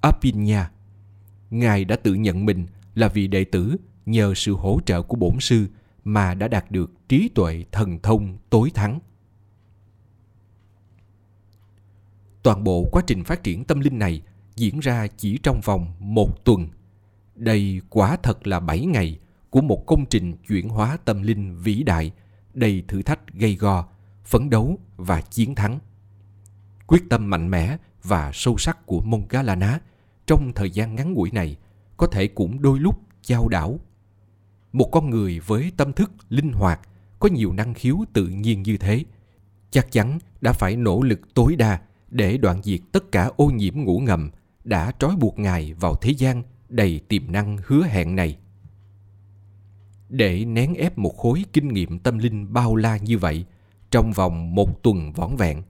Apinya. Ngài đã tự nhận mình là vị đệ tử nhờ sự hỗ trợ của bổn sư mà đã đạt được trí tuệ thần thông tối thắng. Toàn bộ quá trình phát triển tâm linh này diễn ra chỉ trong vòng một tuần. Đây quả thật là bảy ngày của một công trình chuyển hóa tâm linh vĩ đại, đầy thử thách gây go, phấn đấu và chiến thắng. Quyết tâm mạnh mẽ và sâu sắc của Mongkalana trong thời gian ngắn ngủi này có thể cũng đôi lúc chao đảo. Một con người với tâm thức linh hoạt, có nhiều năng khiếu tự nhiên như thế, chắc chắn đã phải nỗ lực tối đa để đoạn diệt tất cả ô nhiễm ngủ ngầm đã trói buộc Ngài vào thế gian đầy tiềm năng hứa hẹn này. Để nén ép một khối kinh nghiệm tâm linh bao la như vậy, trong vòng một tuần vỏn vẹn,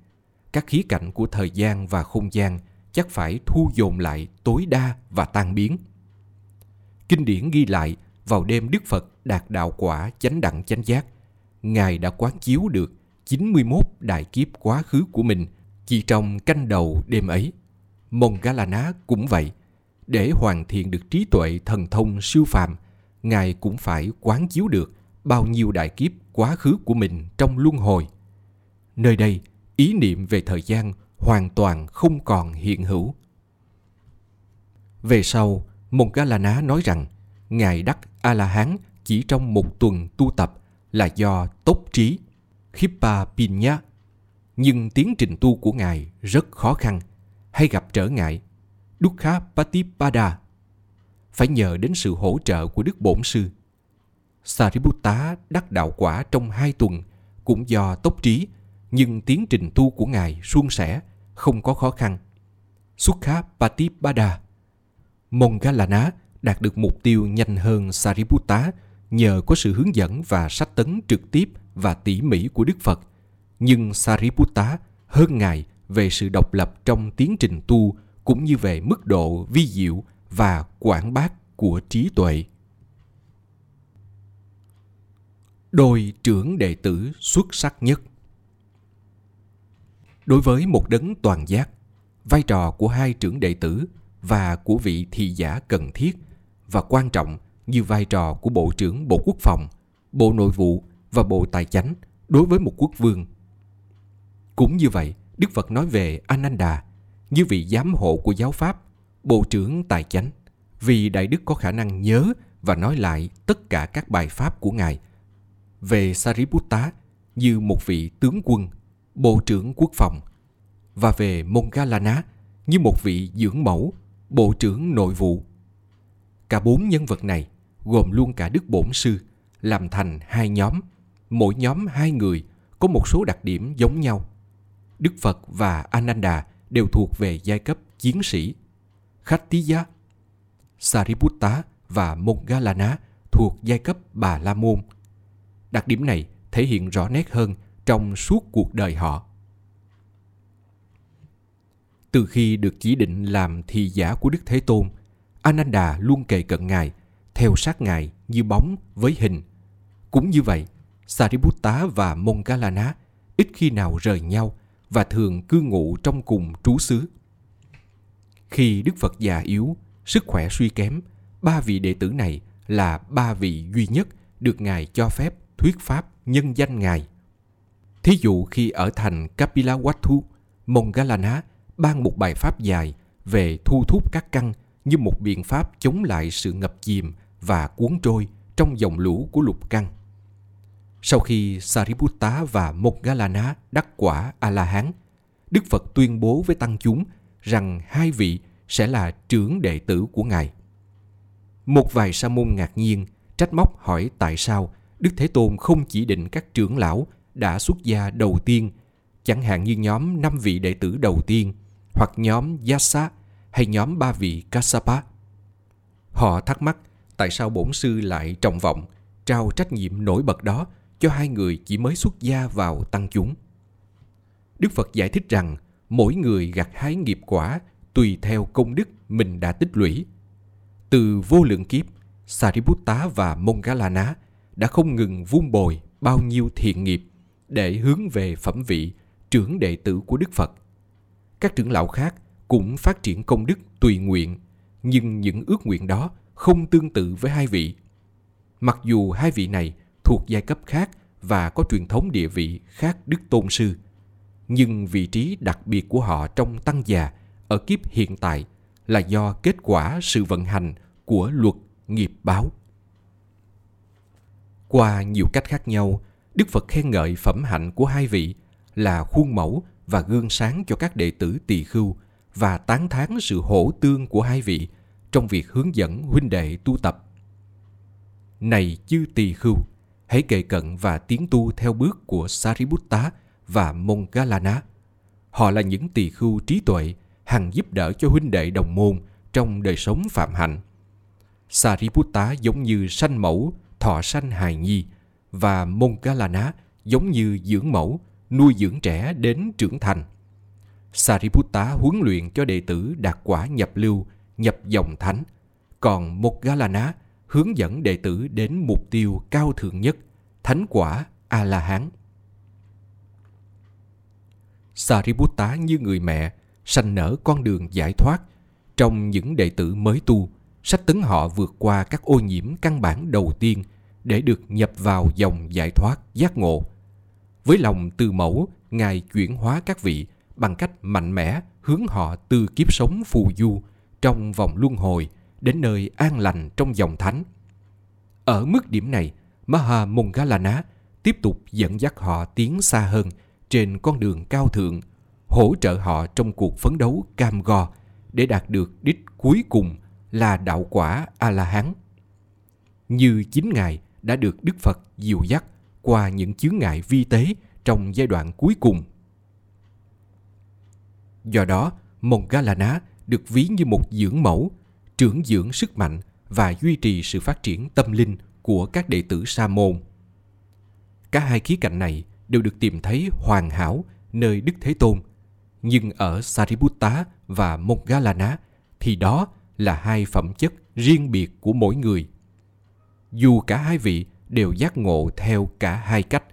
các khía cạnh của thời gian và không gian chắc phải thu dồn lại tối đa và tan biến. Kinh điển ghi lại vào đêm Đức Phật đạt đạo quả chánh đẳng chánh giác, Ngài đã quán chiếu được chín mươi mốt đại kiếp quá khứ của mình chỉ trong canh đầu đêm ấy. Mongkalana cũng vậy, để hoàn thiện được trí tuệ thần thông siêu phàm, Ngài cũng phải quán chiếu được bao nhiêu đại kiếp quá khứ của mình trong luân hồi. Nơi đây, ý niệm về thời gian hoàn toàn không còn hiện hữu. Về sau, Mongkalana nói rằng Ngài đắc A-la-hán chỉ trong một tuần tu tập là do tốc trí Khipa-pinya. Nhưng tiến trình tu của Ngài rất khó khăn, hay gặp trở ngại Dukkha-patipada, phải nhờ đến sự hỗ trợ của Đức Bổn Sư. Sariputta đắc đạo quả trong hai tuần cũng do tốc trí, nhưng tiến trình tu của Ngài suôn sẻ, không có khó khăn. Sukkha-patipada, Mongkalana đạt được mục tiêu nhanh hơn Sariputta nhờ có sự hướng dẫn và sách tấn trực tiếp và tỉ mỉ của Đức Phật. Nhưng Sariputta hơn Ngài về sự độc lập trong tiến trình tu cũng như về mức độ vi diệu và quảng bác của trí tuệ. Đôi trưởng đệ tử xuất sắc nhất. Đối với một đấng toàn giác, vai trò của hai trưởng đệ tử và của vị thị giả cần thiết và quan trọng như vai trò của Bộ trưởng Bộ Quốc phòng, Bộ Nội vụ và Bộ Tài chánh đối với một quốc vương. Cũng như vậy, Đức Phật nói về Ananda như vị giám hộ của giáo pháp, Bộ trưởng Tài chánh, vì Đại Đức có khả năng nhớ và nói lại tất cả các bài pháp của Ngài. Về Sariputta như một vị tướng quân, Bộ trưởng Quốc phòng, và về Mongalana như một vị dưỡng mẫu, Bộ trưởng Nội vụ. Cả bốn nhân vật này, gồm luôn cả Đức Bổn Sư, làm thành hai nhóm, mỗi nhóm hai người có một số đặc điểm giống nhau. Đức Phật và Ananda đều thuộc về giai cấp chiến sĩ. Khattiya, Sariputta và Mongalana thuộc giai cấp Bà La Môn. Đặc điểm này thể hiện rõ nét hơn trong suốt cuộc đời họ. Từ khi được chỉ định làm thị giả của Đức Thế Tôn, Ananda luôn kề cận Ngài, theo sát Ngài như bóng với hình. Cũng như vậy, Sariputta và Mongalana ít khi nào rời nhau và thường cư ngụ trong cùng trú xứ. Khi Đức Phật già yếu, sức khỏe suy kém, ba vị đệ tử này là ba vị duy nhất được Ngài cho phép thuyết pháp nhân danh Ngài. Thí dụ khi ở thành Kapilawattu, Mongalana ban một bài pháp dài về thu thúc các căn như một biện pháp chống lại sự ngập chìm và cuốn trôi trong dòng lũ của lục căn. Sau khi Sariputta và Mongalana đắc quả A-la-hán, Đức Phật tuyên bố với tăng chúng rằng hai vị sẽ là trưởng đệ tử của Ngài. Một vài sa môn ngạc nhiên, trách móc hỏi tại sao Đức Thế Tôn không chỉ định các trưởng lão đã xuất gia đầu tiên, chẳng hạn như nhóm năm vị đệ tử đầu tiên, hoặc nhóm Yasa hay nhóm ba vị Kassapa. Họ thắc mắc tại sao Bổn Sư lại trọng vọng, trao trách nhiệm nổi bật đó cho hai người chỉ mới xuất gia vào tăng chúng. Đức Phật giải thích rằng mỗi người gặt hái nghiệp quả tùy theo công đức mình đã tích lũy. Từ vô lượng kiếp, Sariputta và Mongalana đã không ngừng vun bồi bao nhiêu thiện nghiệp để hướng về phẩm vị trưởng đệ tử của Đức Phật. Các trưởng lão khác cũng phát triển công đức tùy nguyện, nhưng những ước nguyện đó không tương tự với hai vị. Mặc dù hai vị này thuộc giai cấp khác và có truyền thống địa vị khác Đức Tôn Sư, nhưng vị trí đặc biệt của họ trong tăng già ở kiếp hiện tại là do kết quả sự vận hành của luật nghiệp báo. Qua nhiều cách khác nhau, Đức Phật khen ngợi phẩm hạnh của hai vị là khuôn mẫu và gương sáng cho các đệ tử tỳ khưu và tán thán sự hỗ tương của hai vị trong việc hướng dẫn huynh đệ tu tập. Này chư tỳ khưu, hãy kề cận và tiến tu theo bước của Sariputta và Mongalana. Họ là những tỳ khưu trí tuệ, hằng giúp đỡ cho huynh đệ đồng môn trong đời sống phạm hạnh. Sariputta giống như sanh mẫu, thọ sanh hài nhi, và Mongalana giống như dưỡng mẫu, nuôi dưỡng trẻ đến trưởng thành. Sariputta huấn luyện cho đệ tử đạt quả nhập lưu, nhập dòng thánh, còn Mongalana hướng dẫn đệ tử đến mục tiêu cao thượng nhất, thánh quả A-la-hán. Sariputta như người mẹ, sanh nở con đường giải thoát trong những đệ tử mới tu, sách tấn họ vượt qua các ô nhiễm căn bản đầu tiên để được nhập vào dòng giải thoát giác ngộ. Với lòng từ mẫu, Ngài chuyển hóa các vị bằng cách mạnh mẽ hướng họ từ kiếp sống phù du trong vòng luân hồi đến nơi an lành trong dòng thánh. Ở mức điểm này, Maha Mongalana tiếp tục dẫn dắt họ tiến xa hơn trên con đường cao thượng, hỗ trợ họ trong cuộc phấn đấu cam go để đạt được đích cuối cùng là đạo quả A-la-hán. Như chính Ngài đã được Đức Phật dìu dắt qua những chướng ngại vi tế trong giai đoạn cuối cùng. Do đó, Mongalana được ví như một dưỡng mẫu, trưởng dưỡng sức mạnh và duy trì sự phát triển tâm linh của các đệ tử sa môn. Cả hai khía cạnh này đều được tìm thấy hoàn hảo nơi Đức Thế Tôn, nhưng ở Sariputta và Mongalana thì đó là hai phẩm chất riêng biệt của mỗi người. Dù cả hai vị đều giác ngộ theo cả hai cách,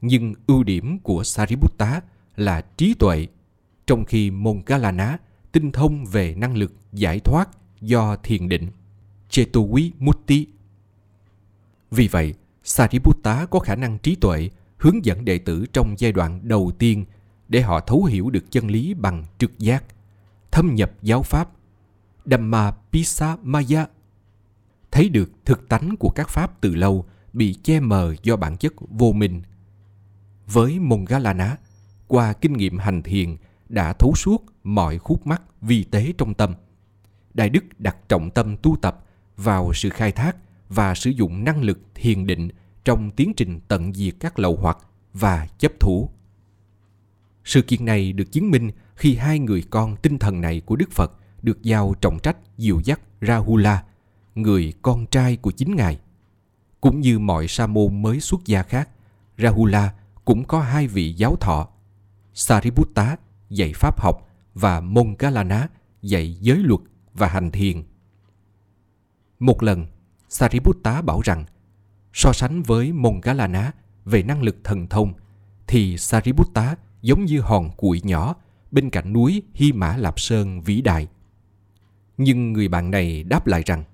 nhưng ưu điểm của Sariputta là trí tuệ, trong khi môn Galana tinh thông về năng lực giải thoát do thiền định, Chetuvimutti. Vì vậy, Sariputta có khả năng trí tuệ hướng dẫn đệ tử trong giai đoạn đầu tiên để họ thấu hiểu được chân lý bằng trực giác, thâm nhập giáo pháp, Dhammapisamaya, thấy được thực tánh của các pháp từ lâu bị che mờ do bản chất vô minh. Với Mongalana, qua kinh nghiệm hành thiền đã thấu suốt mọi khúc mắc vi tế trong tâm. Đại đức đặt trọng tâm tu tập vào sự khai thác và sử dụng năng lực thiền định trong tiến trình tận diệt các lậu hoặc và chấp thủ. Sự kiện này được chứng minh khi hai người con tinh thần này của Đức Phật được giao trọng trách dìu dắt Rahula, người con trai của chính Ngài. Cũng như mọi sa môn mới xuất gia khác, Rahula cũng có hai vị giáo thọ, Sariputta dạy pháp học và Mongalana dạy giới luật và hành thiền. Một lần, Sariputta bảo rằng, so sánh với Mongalana về năng lực thần thông, thì Sariputta giống như hòn cuội nhỏ bên cạnh núi Hy Mã Lạp Sơn vĩ đại. Nhưng người bạn này đáp lại rằng,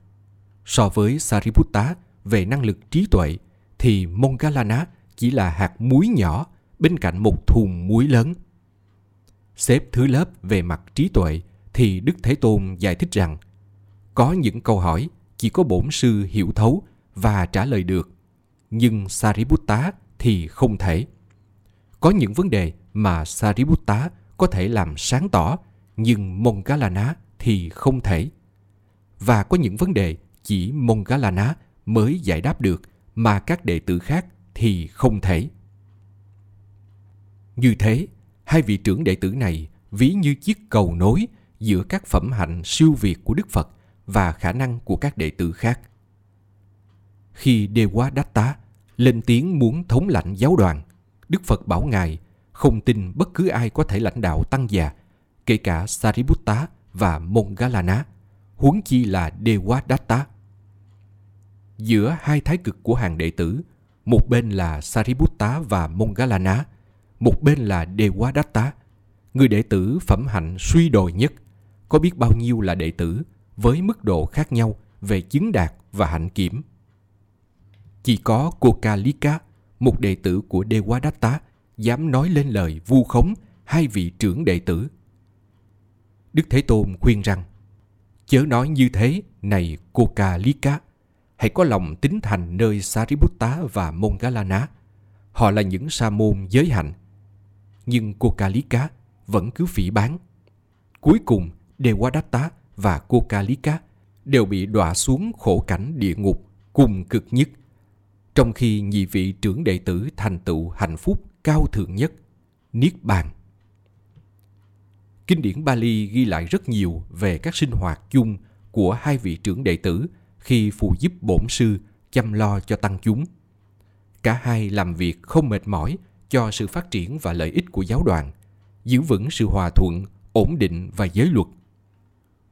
so với Sariputta về năng lực trí tuệ, thì Mongalana chỉ là hạt muối nhỏ bên cạnh một thùng muối lớn. Xếp thứ lớp về mặt trí tuệ, thì Đức Thế Tôn giải thích rằng, có những câu hỏi chỉ có bổn sư hiểu thấu và trả lời được, nhưng Sariputta thì không thể. Có những vấn đề mà Sariputta có thể làm sáng tỏ, nhưng Mongalana thì không thể. Và có những vấn đề chỉ Mongalana mới giải đáp được mà các đệ tử khác thì không thể. Như thế, hai vị trưởng đệ tử này ví như chiếc cầu nối giữa các phẩm hạnh siêu việt của Đức Phật và khả năng của các đệ tử khác. Khi Devadatta lên tiếng muốn thống lãnh giáo đoàn, Đức Phật bảo Ngài không tin bất cứ ai có thể lãnh đạo tăng già, kể cả Sariputta và Mongalana, huống chi là Devadatta. Giữa hai thái cực của hàng đệ tử, một bên là Sariputta và Mongalana, một bên là Devadatta, người đệ tử phẩm hạnh suy đồi nhất, có biết bao nhiêu là đệ tử với mức độ khác nhau về chứng đạt và hạnh kiểm. Chỉ có Kokalika, một đệ tử của Devadatta, dám nói lên lời vu khống hai vị trưởng đệ tử. Đức Thế Tôn khuyên rằng, chớ nói như thế, này Kokalika, hãy có lòng tín thành nơi Sariputta và Mongalana. Họ là những sa môn giới hạnh. Nhưng Kokalika vẫn cứ phỉ báng. Cuối cùng, Devadatta và Kokalika đều bị đọa xuống khổ cảnh địa ngục cùng cực nhất, trong khi nhị vị trưởng đệ tử thành tựu hạnh phúc cao thượng nhất, Niết Bàn. Kinh điển Pali ghi lại rất nhiều về các sinh hoạt chung của hai vị trưởng đệ tử khi phụ giúp bổn sư chăm lo cho tăng chúng. Cả hai làm việc không mệt mỏi cho sự phát triển và lợi ích của giáo đoàn, giữ vững sự hòa thuận, ổn định và giới luật.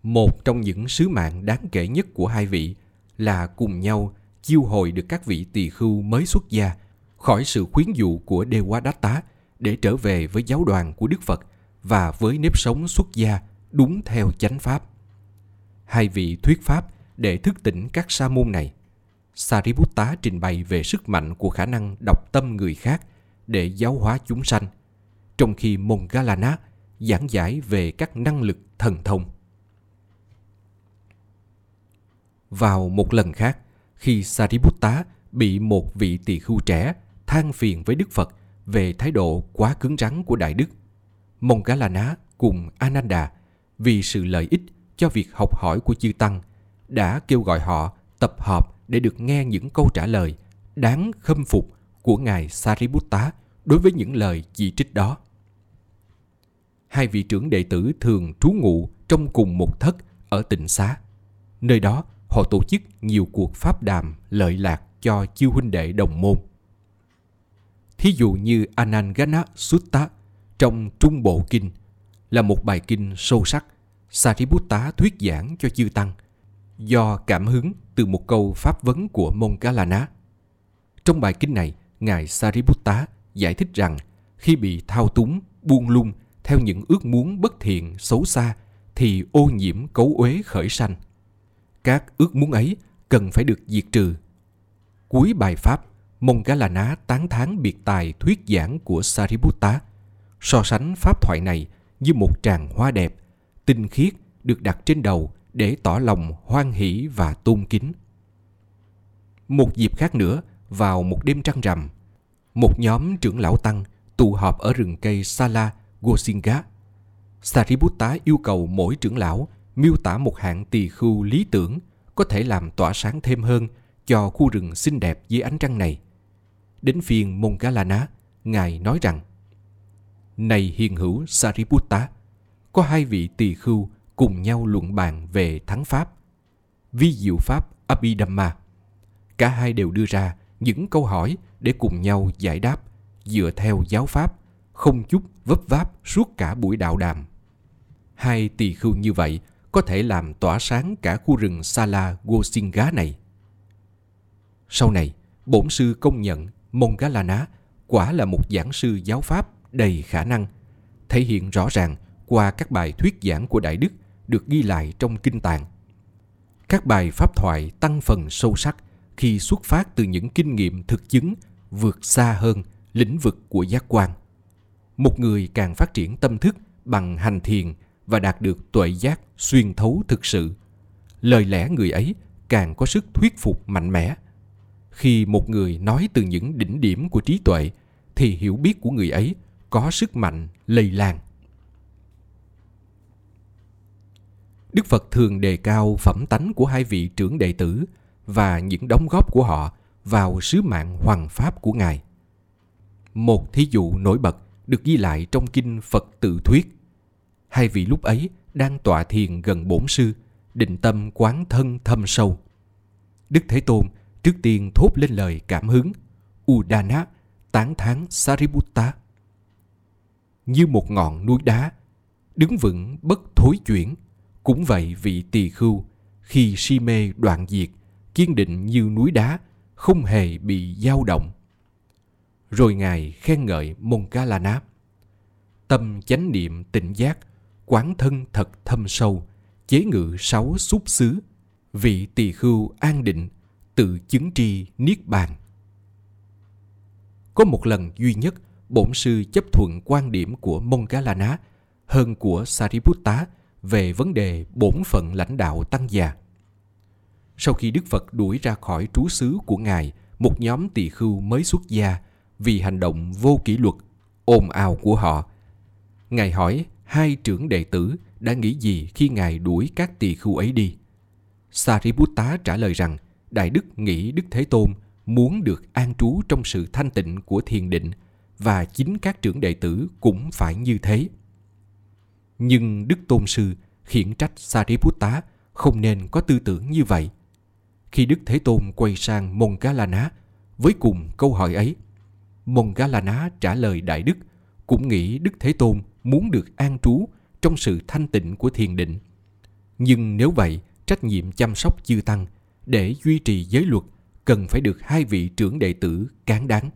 Một trong những sứ mạng đáng kể nhất của hai vị là cùng nhau chiêu hồi được các vị tỳ khưu mới xuất gia khỏi sự khuyến dụ của Devadatta để trở về với giáo đoàn của Đức Phật và với nếp sống xuất gia đúng theo chánh pháp. Hai vị thuyết pháp để thức tỉnh các sa môn này. Sariputta trình bày về sức mạnh của khả năng đọc tâm người khác để giáo hóa chúng sanh, trong khi Mongalana giảng giải về các năng lực thần thông. Vào một lần khác, khi Sariputta bị một vị tỳ khưu trẻ than phiền với Đức Phật về thái độ quá cứng rắn của Đại Đức, Mongalana cùng Ananda vì sự lợi ích cho việc học hỏi của chư tăng đã kêu gọi họ tập họp để được nghe những câu trả lời đáng khâm phục của Ngài Sariputta đối với những lời chỉ trích đó. Hai vị trưởng đệ tử thường trú ngụ trong cùng một thất ở tịnh xá. Nơi đó, họ tổ chức nhiều cuộc pháp đàm lợi lạc cho chư huynh đệ đồng môn. Thí dụ như Anangana Sutta trong Trung Bộ Kinh là một bài kinh sâu sắc Sariputta thuyết giảng cho chư tăng do cảm hứng từ một câu pháp vấn của Mongalana. Trong bài kinh này, Ngài Sariputta giải thích rằng khi bị thao túng buông lung theo những ước muốn bất thiện, xấu xa thì ô nhiễm cấu uế khởi sanh. Các ước muốn ấy cần phải được diệt trừ. Cuối bài pháp, Mông-ca-la-ná tán thán biệt tài thuyết giảng của Sariputta, so sánh pháp thoại này như một tràng hoa đẹp, tinh khiết được đặt trên đầu để tỏ lòng hoan hỷ và tôn kính. Một dịp khác nữa, vào một đêm trăng rằm, một nhóm trưởng lão tăng tụ họp ở rừng cây Sala Gosinga. Sariputta yêu cầu mỗi trưởng lão miêu tả một hạng tỳ khưu lý tưởng có thể làm tỏa sáng thêm hơn cho khu rừng xinh đẹp dưới ánh trăng này. Đến phiên Mông-ca-la-ná, ngài nói rằng: Này hiền hữu Sariputta, có hai vị tỳ khưu cùng nhau luận bàn về thắng pháp, vi diệu pháp Abhidhamma. Cả hai đều đưa ra những câu hỏi để cùng nhau giải đáp dựa theo giáo pháp, không chút vấp váp suốt cả buổi đạo đàm. Hai tỳ khưu như vậy có thể làm tỏa sáng cả khu rừng Sala Gosinga này. Sau này, bổn sư công nhận Mông-ca-la-ná quả là một giảng sư giáo pháp đầy khả năng, thể hiện rõ ràng qua các bài thuyết giảng của Đại Đức được ghi lại trong kinh tạng. Các bài pháp thoại tăng phần sâu sắc khi xuất phát từ những kinh nghiệm thực chứng vượt xa hơn lĩnh vực của giác quan. Một người càng phát triển tâm thức bằng hành thiền và đạt được tuệ giác xuyên thấu thực sự, lời lẽ người ấy càng có sức thuyết phục mạnh mẽ. Khi một người nói từ những đỉnh điểm của trí tuệ thì hiểu biết của người ấy có sức mạnh lây lan. Đức Phật thường đề cao phẩm tánh của hai vị trưởng đệ tử và những đóng góp của họ vào sứ mạng hoằng pháp của Ngài. Một thí dụ nổi bật được ghi lại trong kinh Phật Tự Thuyết. Hai vị lúc ấy đang tọa thiền gần bổn sư, định tâm quán thân thâm sâu. Đức Thế Tôn trước tiên thốt lên lời cảm hứng, Udana, tán thán Sariputta. Như một ngọn núi đá, đứng vững bất thối chuyển, cũng vậy vị tỳ khưu, khi si mê đoạn diệt, kiên định như núi đá, không hề bị dao động. Rồi Ngài khen ngợi Mông-ca-la-ná: Tâm chánh niệm tỉnh giác, quán thân thật thâm sâu, chế ngự sáu xúc xứ, vị tỳ khưu an định, tự chứng tri niết bàn. Có một lần duy nhất, bổn sư chấp thuận quan điểm của Mông-ca-la-ná hơn của Sariputta về vấn đề bổn phận lãnh đạo tăng già. Sau khi Đức Phật đuổi ra khỏi trú xứ của Ngài một nhóm tỳ khưu mới xuất gia vì hành động vô kỷ luật, ồn ào của họ, Ngài hỏi hai trưởng đệ tử đã nghĩ gì khi Ngài đuổi các tỳ khưu ấy đi. Sariputta trả lời rằng Đại Đức nghĩ Đức Thế Tôn muốn được an trú trong sự thanh tịnh của thiền định và chính các trưởng đệ tử cũng phải như thế. Nhưng Đức Tôn Sư khiển trách Sariputta không nên có tư tưởng như vậy. Khi Đức Thế Tôn quay sang Mông-ca-la-ná với cùng câu hỏi ấy, Mông-ca-la-ná trả lời Đại Đức cũng nghĩ Đức Thế Tôn muốn được an trú trong sự thanh tịnh của thiền định. Nhưng nếu vậy, trách nhiệm chăm sóc chư tăng để duy trì giới luật cần phải được hai vị trưởng đệ tử cán đáng.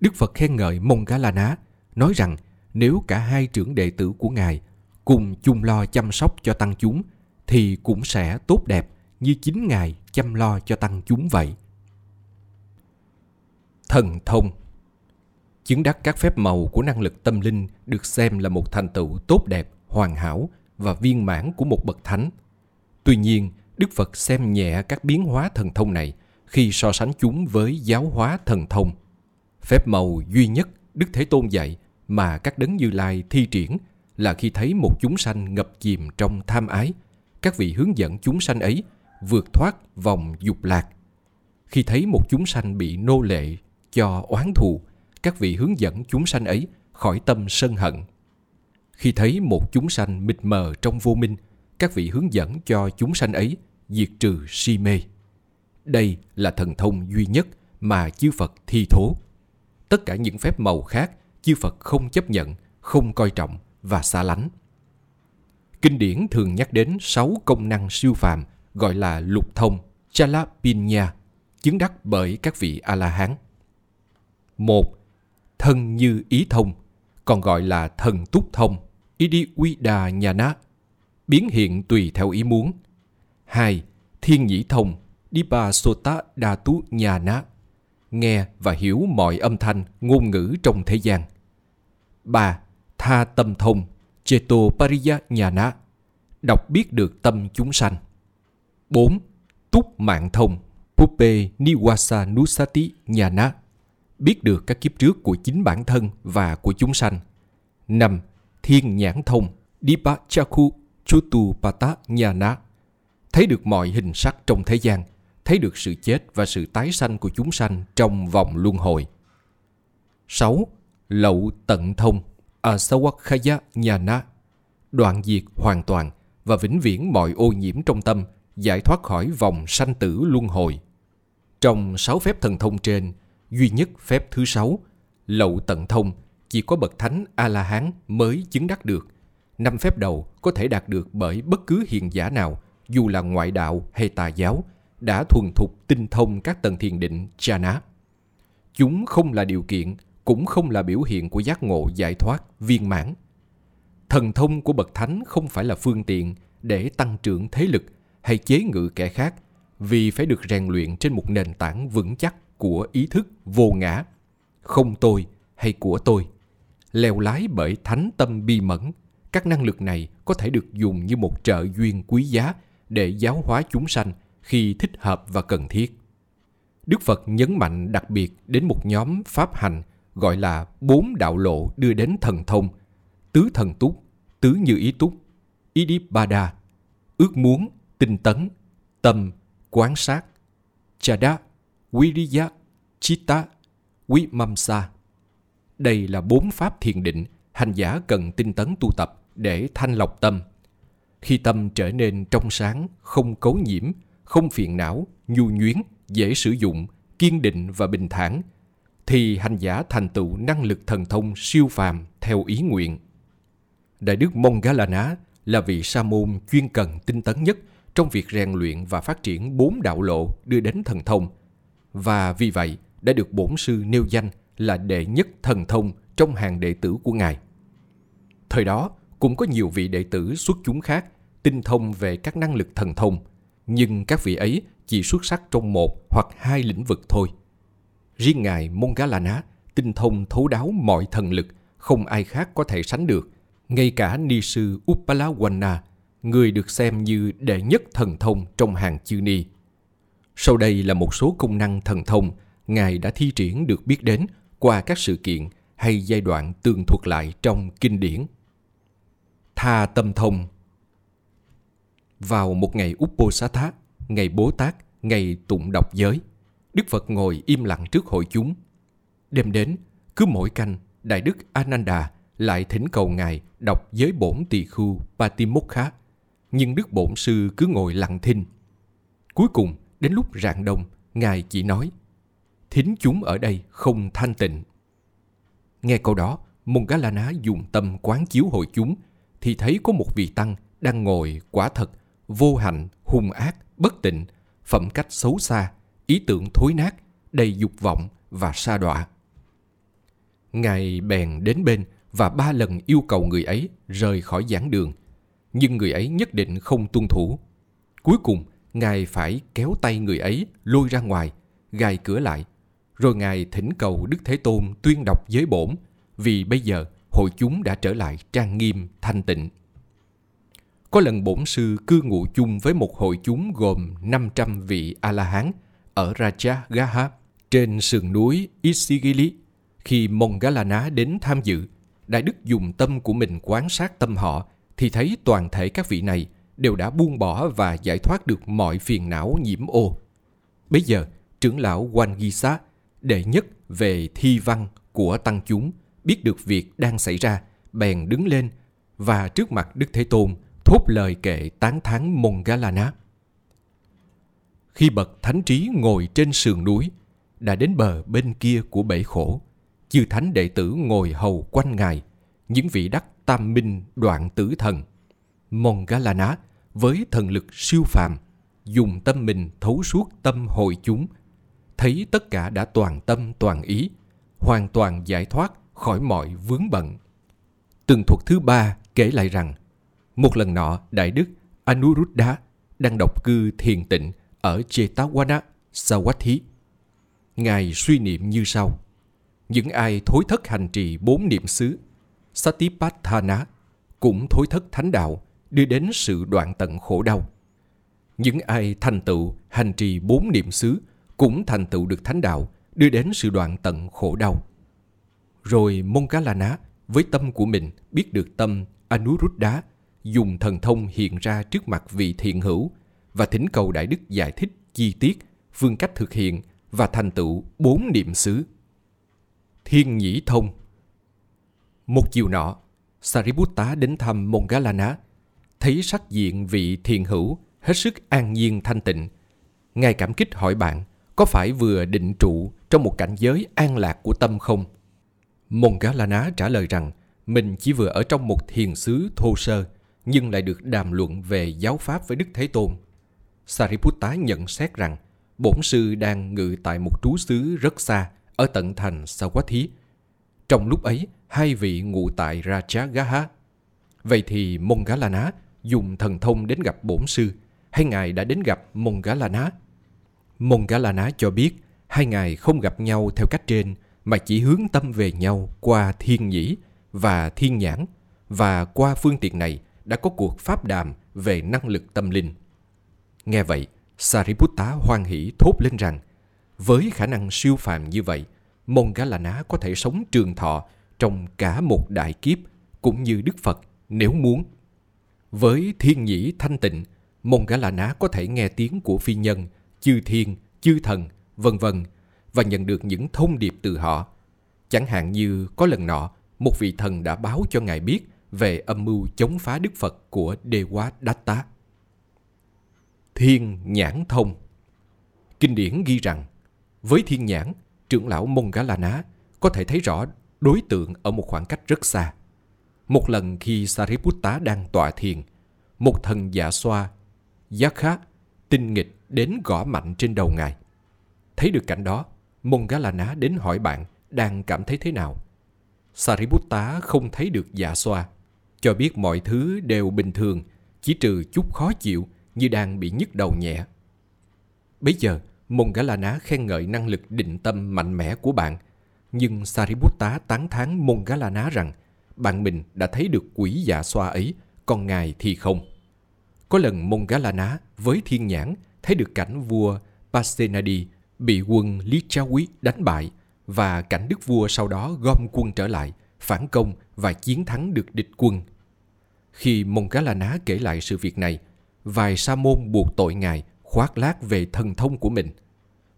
Đức Phật khen ngợi Mông-ca-la-ná nói rằng nếu cả hai trưởng đệ tử của Ngài cùng chung lo chăm sóc cho tăng chúng thì cũng sẽ tốt đẹp như chính Ngài chăm lo cho tăng chúng vậy. Thần thông. Chứng đắc các phép màu của năng lực tâm linh được xem là một thành tựu tốt đẹp, hoàn hảo và viên mãn của một bậc thánh. Tuy nhiên, Đức Phật xem nhẹ các biến hóa thần thông này khi so sánh chúng với giáo hóa thần thông. Phép màu duy nhất Đức Thế Tôn dạy mà các đấng Như Lai thi triển là khi thấy một chúng sanh ngập chìm trong tham ái, các vị hướng dẫn chúng sanh ấy vượt thoát vòng dục lạc. Khi thấy một chúng sanh bị nô lệ cho oán thù, các vị hướng dẫn chúng sanh ấy khỏi tâm sân hận. Khi thấy một chúng sanh mịt mờ trong vô minh, các vị hướng dẫn cho chúng sanh ấy diệt trừ si mê. Đây là thần thông duy nhất mà chư Phật thi thố. Tất cả những phép màu khác chư Phật không chấp nhận, không coi trọng và xa lánh. Kinh điển thường nhắc đến sáu công năng siêu phàm gọi là lục thông, chalapinya, chứng đắc bởi các vị A-la-hán. một. Thân như ý thông, còn gọi là thần túc thông, Idiwida Nhana, biến hiện tùy theo ý muốn. Hai, Thiên nhĩ thông, Dipasota Dhatu Nhana, nghe và hiểu mọi âm thanh, ngôn ngữ trong thế gian. Ba, Tha tâm thông, Cheto Pariya Nhana, đọc biết được tâm chúng sanh. Bốn, Túc mạng thông, Puppe Niwasa Nusati Nhana, biết được các kiếp trước của chính bản thân và của chúng sanh. Năm, Thiên nhãn thông, Dipachaku Chutupata Nhana, thấy được mọi hình sắc trong thế gian, thấy được sự chết và sự tái sanh của chúng sanh trong vòng luân hồi. Sáu, Lậu tận thông, Asawakhaya Nhana, đoạn diệt hoàn toàn và vĩnh viễn mọi ô nhiễm trong tâm, giải thoát khỏi vòng sanh tử luân hồi. Trong sáu phép thần thông trên, duy nhất phép thứ sáu, lậu tận thông, chỉ có bậc thánh A-la-hán mới chứng đắc được. Năm phép đầu có thể đạt được bởi bất cứ hiền giả nào, dù là ngoại đạo hay tà giáo, đã thuần thục tinh thông các tầng thiền định Chana. Chúng không là điều kiện, cũng không là biểu hiện của giác ngộ giải thoát viên mãn. Thần thông của bậc thánh không phải là phương tiện để tăng trưởng thế lực hay chế ngự kẻ khác, vì phải được rèn luyện trên một nền tảng vững chắc của ý thức vô ngã, không tôi hay của tôi. Lèo lái bởi thánh tâm bi mẫn, các năng lực này có thể được dùng như một trợ duyên quý giá để giáo hóa chúng sanh khi thích hợp và cần thiết. Đức Phật nhấn mạnh đặc biệt đến một nhóm pháp hành gọi là bốn đạo lộ đưa đến thần thông: tứ thần túc, tứ như ý túc, Idipada, ước muốn, tinh tấn, tâm, quán sát, Chada, Wiriya, Chitta, Vimamsa. Đây là bốn pháp thiền định hành giả cần tinh tấn tu tập để thanh lọc tâm. Khi tâm trở nên trong sáng, không cấu nhiễm, không phiền não, nhu nhuyến, dễ sử dụng, kiên định và bình thản, thì hành giả thành tựu năng lực thần thông siêu phàm theo ý nguyện. Đại đức Monggalana là vị sa môn chuyên cần tinh tấn nhất trong việc rèn luyện và phát triển bốn đạo lộ đưa đến thần thông, và vì vậy đã được bổn sư nêu danh là đệ nhất thần thông trong hàng đệ tử của ngài. Thời đó cũng có nhiều vị đệ tử xuất chúng khác tinh thông về các năng lực thần thông, nhưng các vị ấy chỉ xuất sắc trong một hoặc hai lĩnh vực thôi. Riêng ngài Monggalana tinh thông thấu đáo mọi thần lực, không ai khác có thể sánh được. Ngay cả ni sư Uppalawanna, người được xem như đệ nhất thần thông trong hàng chư ni. Sau đây là một số công năng thần thông ngài đã thi triển được biết đến qua các sự kiện hay giai đoạn tường thuật lại trong kinh điển. Tha tâm thông. Vào một ngày Upposatha, ngày Bố Tát, ngày tụng đọc giới, Đức Phật ngồi im lặng trước hội chúng. Đêm đến, cứ mỗi canh, Đại đức Ananda lại thỉnh cầu ngài đọc giới bổn tỳ khu Patimokha, nhưng Đức Bổn Sư cứ ngồi lặng thinh. Cuối cùng, đến lúc rạng đông, ngài chỉ nói: "Thính chúng ở đây không thanh tịnh." Nghe câu đó, Monggalana dùng tâm quán chiếu hội chúng, thì thấy có một vị tăng đang ngồi quả thật vô hạnh, hung ác, bất tịnh, phẩm cách xấu xa, ý tưởng thối nát, đầy dục vọng và sa đọa. Ngài bèn đến bên và ba lần yêu cầu người ấy rời khỏi giảng đường, nhưng người ấy nhất định không tuân thủ. Cuối cùng, ngài phải kéo tay người ấy lôi ra ngoài, gài cửa lại, rồi ngài thỉnh cầu Đức Thế Tôn tuyên đọc giới bổn, vì bây giờ hội chúng đã trở lại trang nghiêm thanh tịnh. Có lần bổn sư cư ngụ chung với một hội chúng gồm năm trăm vị A-la-hán ở Rajagaha trên sườn núi Isigili. Khi Monggalana đến tham dự, Đại đức dùng tâm của mình quan sát tâm họ thì thấy toàn thể các vị này đều đã buông bỏ và giải thoát được mọi phiền não nhiễm ô. Bây giờ, trưởng lão Wangisa, đệ nhất về thi văn của tăng chúng, biết được việc đang xảy ra, bèn đứng lên và trước mặt Đức Thế Tôn thốt lời kệ tán thán Monggalana. Khi bậc thánh trí ngồi trên sườn núi, đã đến bờ bên kia của bể khổ, chư thánh đệ tử ngồi hầu quanh ngài, những vị đắc tam minh đoạn tử thần. Monggalana với thần lực siêu phàm dùng tâm mình thấu suốt tâm hội chúng, thấy tất cả đã toàn tâm toàn ý, hoàn toàn giải thoát khỏi mọi vướng bận, Tường thuật thứ ba kể lại rằng một lần nọ Đại Đức Anuruddha đang độc cư thiền tịnh ở Jetavana, Sawathi. Ngài suy niệm như sau: những ai thối thất hành trì bốn niệm xứ Satipatthana cũng thối thất thánh đạo, đưa đến sự đoạn tận khổ đau. Những ai thành tựu hành trì bốn niệm xứ cũng thành tựu được thánh đạo, đưa đến sự đoạn tận khổ đau. Rồi Mongkalana với tâm của mình biết được tâm Anuruddha, dùng thần thông hiện ra trước mặt vị thiện hữu và thỉnh cầu Đại Đức giải thích chi tiết phương cách thực hiện và thành tựu bốn niệm xứ. Thiên Nhĩ Thông. Một chiều nọ, Sariputta đến thăm Mongkalana, thấy sắc diện vị thiền hữu hết sức an nhiên thanh tịnh. Ngài cảm kích hỏi bạn có phải vừa định trụ trong một cảnh giới an lạc của tâm không? Mongkalana trả lời rằng mình chỉ vừa ở trong một thiền xứ thô sơ, nhưng lại được đàm luận về giáo pháp với Đức Thế Tôn. Sariputta nhận xét rằng bổn sư đang ngự tại một trú xứ rất xa, ở tận thành Sawathi. Trong lúc ấy, hai vị ngụ tại Rajagaha. Vậy thì Mongkalana dùng thần thông đến gặp bổn sư, hay ngài đã đến gặp Mongkalana? Mongkalana cho biết hai ngài không gặp nhau theo cách trên, mà chỉ hướng tâm về nhau qua thiên nhĩ và thiên nhãn, và qua phương tiện này đã có cuộc pháp đàm về năng lực tâm linh. Nghe vậy, Sariputta hoan hỷ thốt lên rằng với khả năng siêu phàm như vậy, Mongkalana có thể sống trường thọ trong cả một đại kiếp, cũng như Đức Phật nếu muốn. Với thiên nhĩ thanh tịnh, Mongkalana có thể nghe tiếng của phi nhân, chư thiên, chư thần, vân vân, và nhận được những thông điệp từ họ. Chẳng hạn như có lần nọ, một vị thần đã báo cho ngài biết về âm mưu chống phá Đức Phật của Devadatta. Thiên Nhãn Thông. Kinh điển ghi rằng với thiên nhãn, trưởng lão Mongkalana có thể thấy rõ đối tượng ở một khoảng cách rất xa. Một lần khi Sariputta đang tọa thiền, một thần dạ xoa, Yakha, tinh nghịch đến gõ mạnh trên đầu ngài. Thấy được cảnh đó, Mongkalana đến hỏi bạn đang cảm thấy thế nào. Sariputta không thấy được dạ xoa, cho biết mọi thứ đều bình thường, chỉ trừ chút khó chịu như đang bị nhức đầu nhẹ. Bấy giờ, Mongkalana khen ngợi năng lực định tâm mạnh mẽ của bạn, nhưng Sariputta tán thán Mongkalana rằng bạn mình đã thấy được quỷ dạ xoa ấy, còn ngài thì không. Có lần Mongkalana với thiên nhãn thấy được cảnh vua Pasenadi bị quân Lichawi đánh bại, và cảnh đức vua sau đó gom quân trở lại, phản công và chiến thắng được địch quân. Khi Mongkalana kể lại sự việc này, vài sa môn buộc tội ngài khoác lác về thần thông của mình.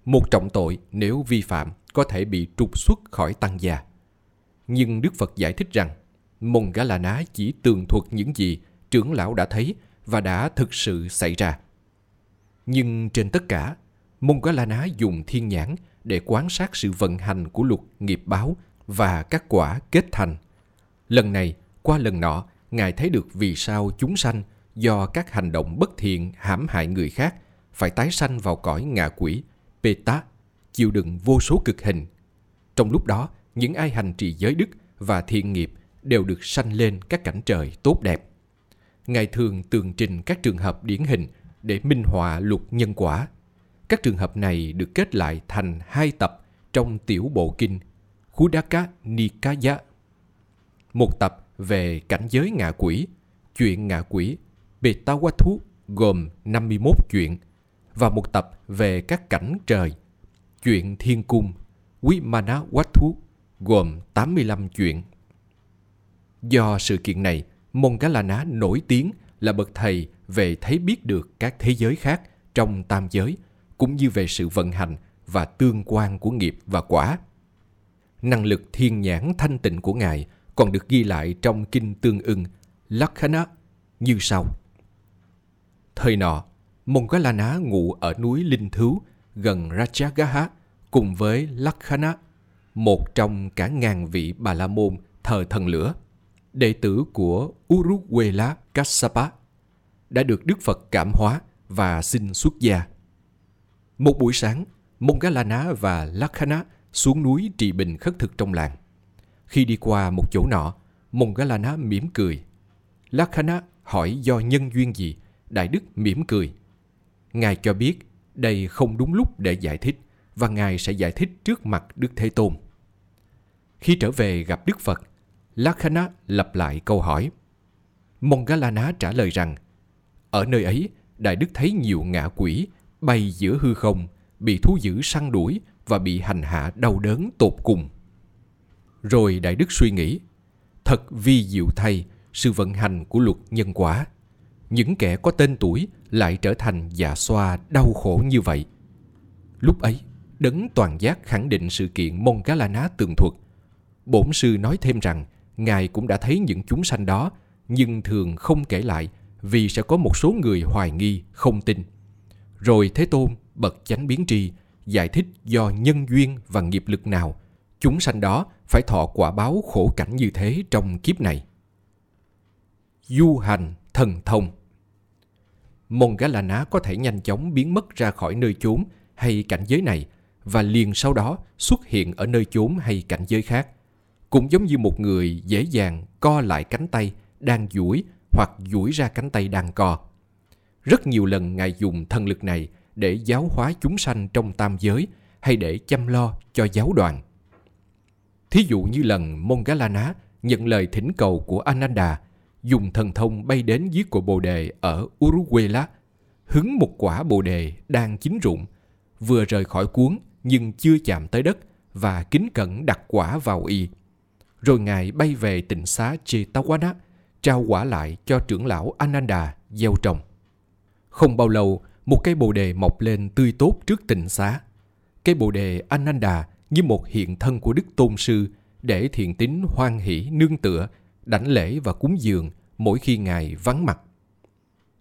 Một trọng tội nếu vi phạm có thể bị trục xuất khỏi tăng gia. Nhưng Đức Phật giải thích rằng Mongkalana chỉ tường thuật những gì trưởng lão đã thấy và đã thực sự xảy ra. Nhưng trên tất cả, Mongkalana dùng thiên nhãn để quan sát sự vận hành của luật nghiệp báo và các quả kết thành. Lần này qua lần nọ, ngài thấy được vì sao chúng sanh do các hành động bất thiện hãm hại người khác phải tái sanh vào cõi ngạ quỷ, Peta, chịu đựng vô số cực hình. Trong lúc đó, những ai hành trì giới đức và thiện nghiệp đều được sanh lên các cảnh trời tốt đẹp. Ngài thường tường trình các trường hợp điển hình để minh họa luật nhân quả. Các trường hợp này được kết lại thành hai tập trong tiểu bộ kinh Khuddaka Nikaya. Một tập về cảnh giới ngạ quỷ, chuyện ngạ quỷ Betawathu gồm năm mươi mốt chuyện, và một tập về các cảnh trời, chuyện thiên cung Wimanawathu gồm tám mươi lăm chuyện. Do sự kiện này, Mongkalana nổi tiếng là bậc thầy về thấy biết được các thế giới khác trong tam giới, cũng như về sự vận hành và tương quan của nghiệp và quả. Năng lực thiên nhãn thanh tịnh của ngài còn được ghi lại trong kinh tương ưng Lakkhana như sau. Thời nọ, Mongkalana ngụ ở núi Linh Thứu gần Rajagaha cùng với Lakkhana, một trong cả ngàn vị Bà La Môn thờ thần lửa, đệ tử của Uruwela Kassapa, đã được Đức Phật cảm hóa và xin xuất gia. Một buổi sáng, Mongkalana và Lakkhana xuống núi trì bình khất thực trong làng. Khi đi qua một chỗ nọ, Mongalana mỉm cười. Lakhana hỏi do nhân duyên gì, Đại Đức mỉm cười. Ngài cho biết đây không đúng lúc để giải thích và Ngài sẽ giải thích trước mặt Đức Thế Tôn. Khi trở về gặp Đức Phật, Lakhana lặp lại câu hỏi. Mongalana trả lời rằng, ở nơi ấy, Đại Đức thấy nhiều ngạ quỷ bay giữa hư không, bị thú dữ săn đuổi và bị hành hạ đau đớn tột cùng. Rồi Đại Đức suy nghĩ, thật vi diệu thay sự vận hành của luật nhân quả. Những kẻ có tên tuổi lại trở thành dạ xoa đau khổ như vậy. Lúc ấy, Đấng Toàn Giác khẳng định sự kiện Mongalana tường thuật. Bổn sư nói thêm rằng, Ngài cũng đã thấy những chúng sanh đó, nhưng thường không kể lại vì sẽ có một số người hoài nghi, không tin. Rồi Thế Tôn bậc chánh biến tri giải thích do nhân duyên và nghiệp lực nào chúng sanh đó phải thọ quả báo khổ cảnh như thế trong kiếp này. Du hành thần thông. Mongalana có thể nhanh chóng biến mất ra khỏi nơi chốn hay cảnh giới này và liền sau đó xuất hiện ở nơi chốn hay cảnh giới khác. Cũng giống như một người dễ dàng co lại cánh tay đang duỗi hoặc duỗi ra cánh tay đang co. Rất nhiều lần Ngài dùng thần lực này để giáo hóa chúng sanh trong tam giới hay để chăm lo cho giáo đoàn. Thí dụ như lần Mongalana nhận lời thỉnh cầu của Ananda, dùng thần thông bay đến dưới cội bồ đề ở Uruguela, hứng một quả bồ đề đang chín rụng, vừa rời khỏi cuốn nhưng chưa chạm tới đất và kính cẩn đặt quả vào y. Rồi Ngài bay về tịnh xá Chetawana, trao quả lại cho trưởng lão Ananda gieo trồng. Không bao lâu, một cây bồ đề mọc lên tươi tốt trước tịnh xá. Cây bồ đề Ananda như một hiện thân của Đức Tôn Sư để thiện tín hoan hỷ nương tựa, đảnh lễ và cúng dường mỗi khi Ngài vắng mặt.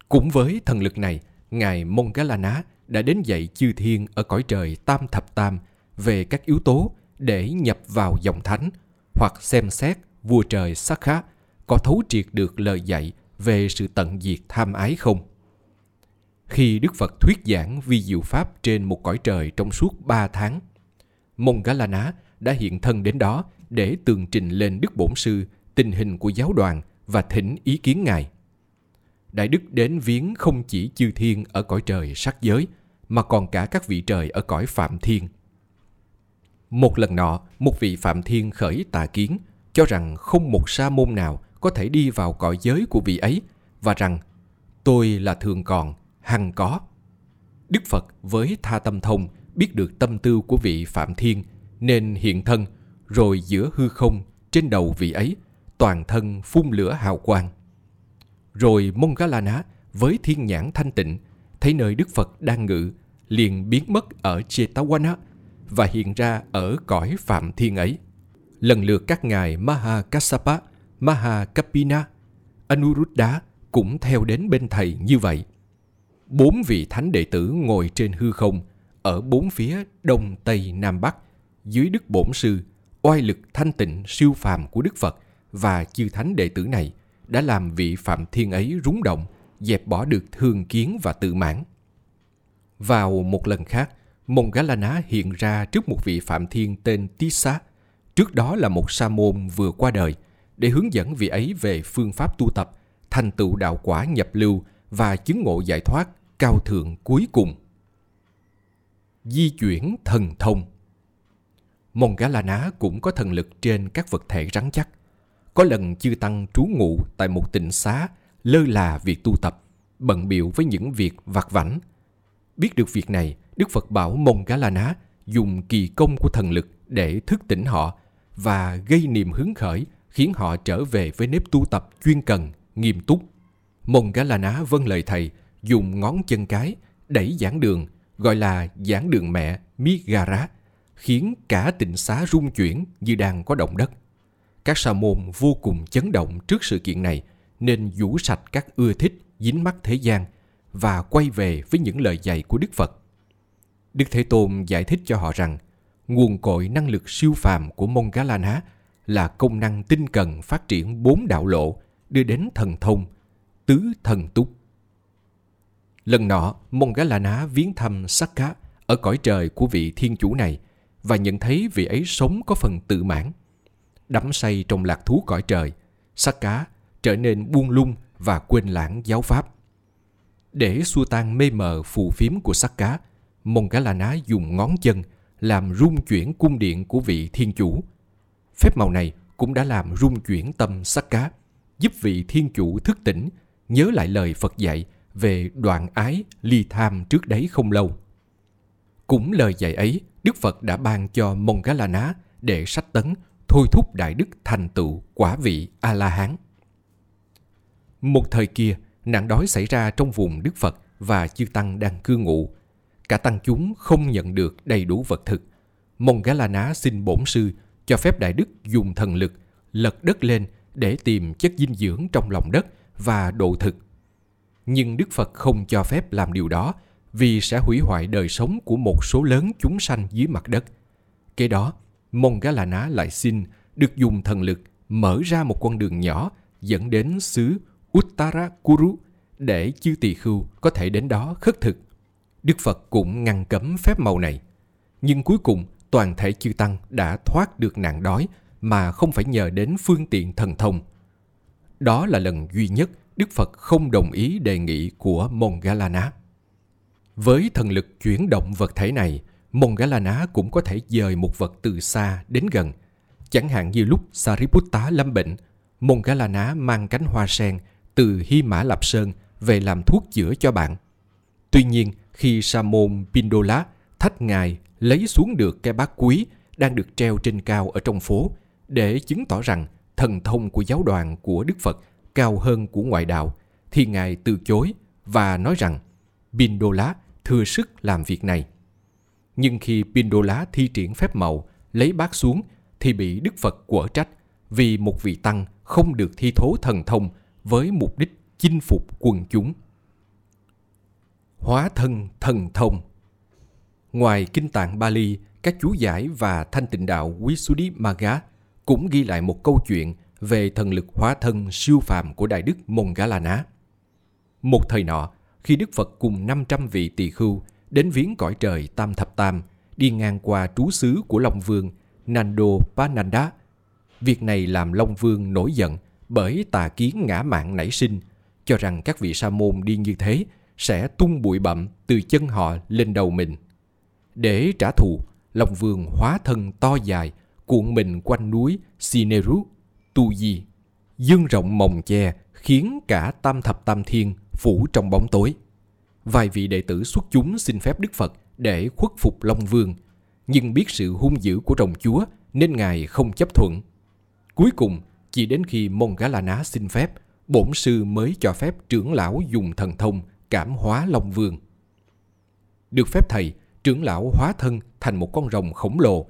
Cũng với thần lực này, Ngài Mongalana đã đến dạy chư thiên ở cõi trời Tam Thập Tam về các yếu tố để nhập vào dòng thánh hoặc xem xét vua trời Sakha có thấu triệt được lời dạy về sự tận diệt tham ái không. Khi Đức Phật thuyết giảng vi diệu pháp trên một cõi trời trong suốt ba tháng, Mongalana đã hiện thân đến đó để tường trình lên Đức Bổn Sư tình hình của giáo đoàn và thỉnh ý kiến Ngài. Đại Đức đến viếng không chỉ chư thiên ở cõi trời sắc giới, mà còn cả các vị trời ở cõi Phạm Thiên. Một lần nọ, một vị Phạm Thiên khởi tà kiến, cho rằng không một sa môn nào có thể đi vào cõi giới của vị ấy, và rằng tôi là thường còn, hằng có. Đức Phật với tha tâm thông biết được tâm tư của vị Phạm Thiên, nên hiện thân, rồi giữa hư không, trên đầu vị ấy, toàn thân phun lửa hào quang. Rồi Mongalana với thiên nhãn thanh tịnh, thấy nơi Đức Phật đang ngự, liền biến mất ở Chetawana và hiện ra ở cõi Phạm Thiên ấy. Lần lượt các ngài Mahakassapa, Mahakapina, Anuruddha cũng theo đến bên thầy như vậy. Bốn vị thánh đệ tử ngồi trên hư không, ở bốn phía đông, tây, nam, bắc, dưới Đức Bổn Sư, oai lực thanh tịnh siêu phàm của Đức Phật và chư thánh đệ tử này đã làm vị Phạm Thiên ấy rúng động, dẹp bỏ được thương kiến và tự mãn. Vào một lần khác, Mongalana hiện ra trước một vị Phạm Thiên tên Tissa, trước đó là một sa môn vừa qua đời, để hướng dẫn vị ấy về phương pháp tu tập, thành tựu đạo quả nhập lưu và chứng ngộ giải thoát cao thượng cuối cùng. Di chuyển thần thông. Mongalana cũng có thần lực trên các vật thể rắn chắc. Có lần chư tăng trú ngụ tại một tịnh xá, lơ là việc tu tập, bận bịu với những việc vặt vãnh. Biết được việc này, Đức Phật bảo Mongalana dùng kỳ công của thần lực để thức tỉnh họ và gây niềm hứng khởi, khiến họ trở về với nếp tu tập chuyên cần, nghiêm túc. Mongalana vâng lời thầy, dùng ngón chân cái đẩy giảng đường, gọi là giảng đường mẹ Migara, khiến cả tịnh xá rung chuyển như đang có động đất. Các sa môn vô cùng chấn động trước sự kiện này, nên vũ sạch các ưa thích dính mắc thế gian và quay về với những lời dạy của Đức Phật. Đức Thế Tôn giải thích cho họ rằng, nguồn cội năng lực siêu phàm của Mongalana là công năng tinh cần phát triển bốn đạo lộ, đưa đến thần thông, tứ thần túc. Lần nọ, Mongalana viếng thăm Sakha ở cõi trời của vị thiên chủ này và nhận thấy vị ấy sống có phần tự mãn. Đắm say trong lạc thú cõi trời, sắc cá, trở nên buông lung và quên lãng giáo pháp. Để xua tan mê mờ phù phiếm của sắc cá, Monggalana dùng ngón chân làm rung chuyển cung điện của vị thiên chủ. Phép màu này cũng đã làm rung chuyển tâm sắc cá, giúp vị thiên chủ thức tỉnh, nhớ lại lời Phật dạy về đoạn ái, ly tham trước đấy không lâu. Cũng lời dạy ấy, Đức Phật đã ban cho Monggalana để sách tấn, thôi thúc đại đức thành tựu quả vị A-la-hán. Một thời kia, nạn đói xảy ra trong vùng Đức Phật và chư tăng đang cư ngụ. Cả tăng chúng không nhận được đầy đủ vật thực. Monggalana xin bổn sư cho phép đại đức dùng thần lực lật đất lên để tìm chất dinh dưỡng trong lòng đất và độ thực. Nhưng Đức Phật không cho phép làm điều đó vì sẽ hủy hoại đời sống của một số lớn chúng sanh dưới mặt đất. Kế đó, Monggalana lại xin được dùng thần lực mở ra một con đường nhỏ dẫn đến xứ Uttarakuru để chư tỳ khưu có thể đến đó khất thực. Đức Phật cũng ngăn cấm phép màu này. Nhưng cuối cùng, toàn thể chư tăng đã thoát được nạn đói mà không phải nhờ đến phương tiện thần thông. Đó là lần duy nhất Đức Phật không đồng ý đề nghị của Monggalana. Với thần lực chuyển động vật thể này, Monggalana cũng có thể dời một vật từ xa đến gần. Chẳng hạn như lúc Sariputta lâm bệnh, Monggalana mang cánh hoa sen từ Hy Mã Lạp Sơn về làm thuốc chữa cho bạn. Tuy nhiên, khi Sa môn Pindola thách ngài lấy xuống được cái bát quý đang được treo trên cao ở trong phố để chứng tỏ rằng thần thông của giáo đoàn của Đức Phật cao hơn của ngoại đạo, thì ngài từ chối và nói rằng Pindola thừa sức làm việc này. Nhưng khi Pindola thi triển phép màu lấy bát xuống thì bị Đức Phật quở trách vì một vị tăng không được thi thố thần thông với mục đích chinh phục quần chúng. Hóa thân thần thông. Ngoài kinh tạng Bali, các chú giải và thanh tịnh đạo Visuddhimagga cũng ghi lại một câu chuyện về thần lực hóa thân siêu phàm của đại đức Monggalana. Một thời nọ, khi Đức Phật cùng năm trăm vị tỳ khưu đến viếng cõi trời Tam Thập Tam, đi ngang qua trú xứ của Long Vương Nandopananda. Việc này làm Long Vương nổi giận bởi tà kiến ngã mạn nảy sinh, cho rằng các vị sa môn đi như thế sẽ tung bụi bặm từ chân họ lên đầu mình. Để trả thù, Long Vương hóa thân to dài, cuộn mình quanh núi Sineru, Tu Di, dương rộng mồng che khiến cả Tam Thập Tam Thiên phủ trong bóng tối. Vài vị đệ tử xuất chúng xin phép Đức Phật để khuất phục Long Vương, nhưng biết sự hung dữ của rồng chúa nên ngài không chấp thuận. Cuối cùng, chỉ đến khi Monggalana xin phép, bổn sư mới cho phép trưởng lão dùng thần thông cảm hóa Long Vương. Được phép thầy, trưởng lão hóa thân thành một con rồng khổng lồ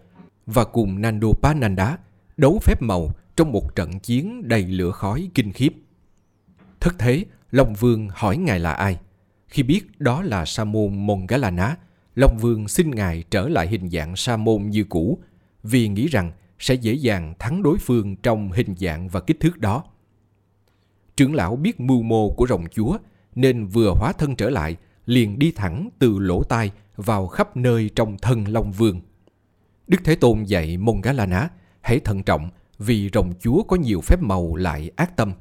và cùng Nandopananda đấu phép màu trong một trận chiến đầy lửa khói kinh khiếp. Thất thế, Long Vương hỏi ngài là ai. Khi biết đó là Sa môn Monggalana, Long Vương xin ngài trở lại hình dạng sa môn như cũ vì nghĩ rằng sẽ dễ dàng thắng đối phương trong hình dạng và kích thước đó. Trưởng lão biết mưu mô của rồng chúa nên vừa hóa thân trở lại liền đi thẳng từ lỗ tai vào khắp nơi trong thân Long Vương. Đức Thế Tôn dạy Monggalana hãy thận trọng vì rồng chúa có nhiều phép màu lại ác tâm.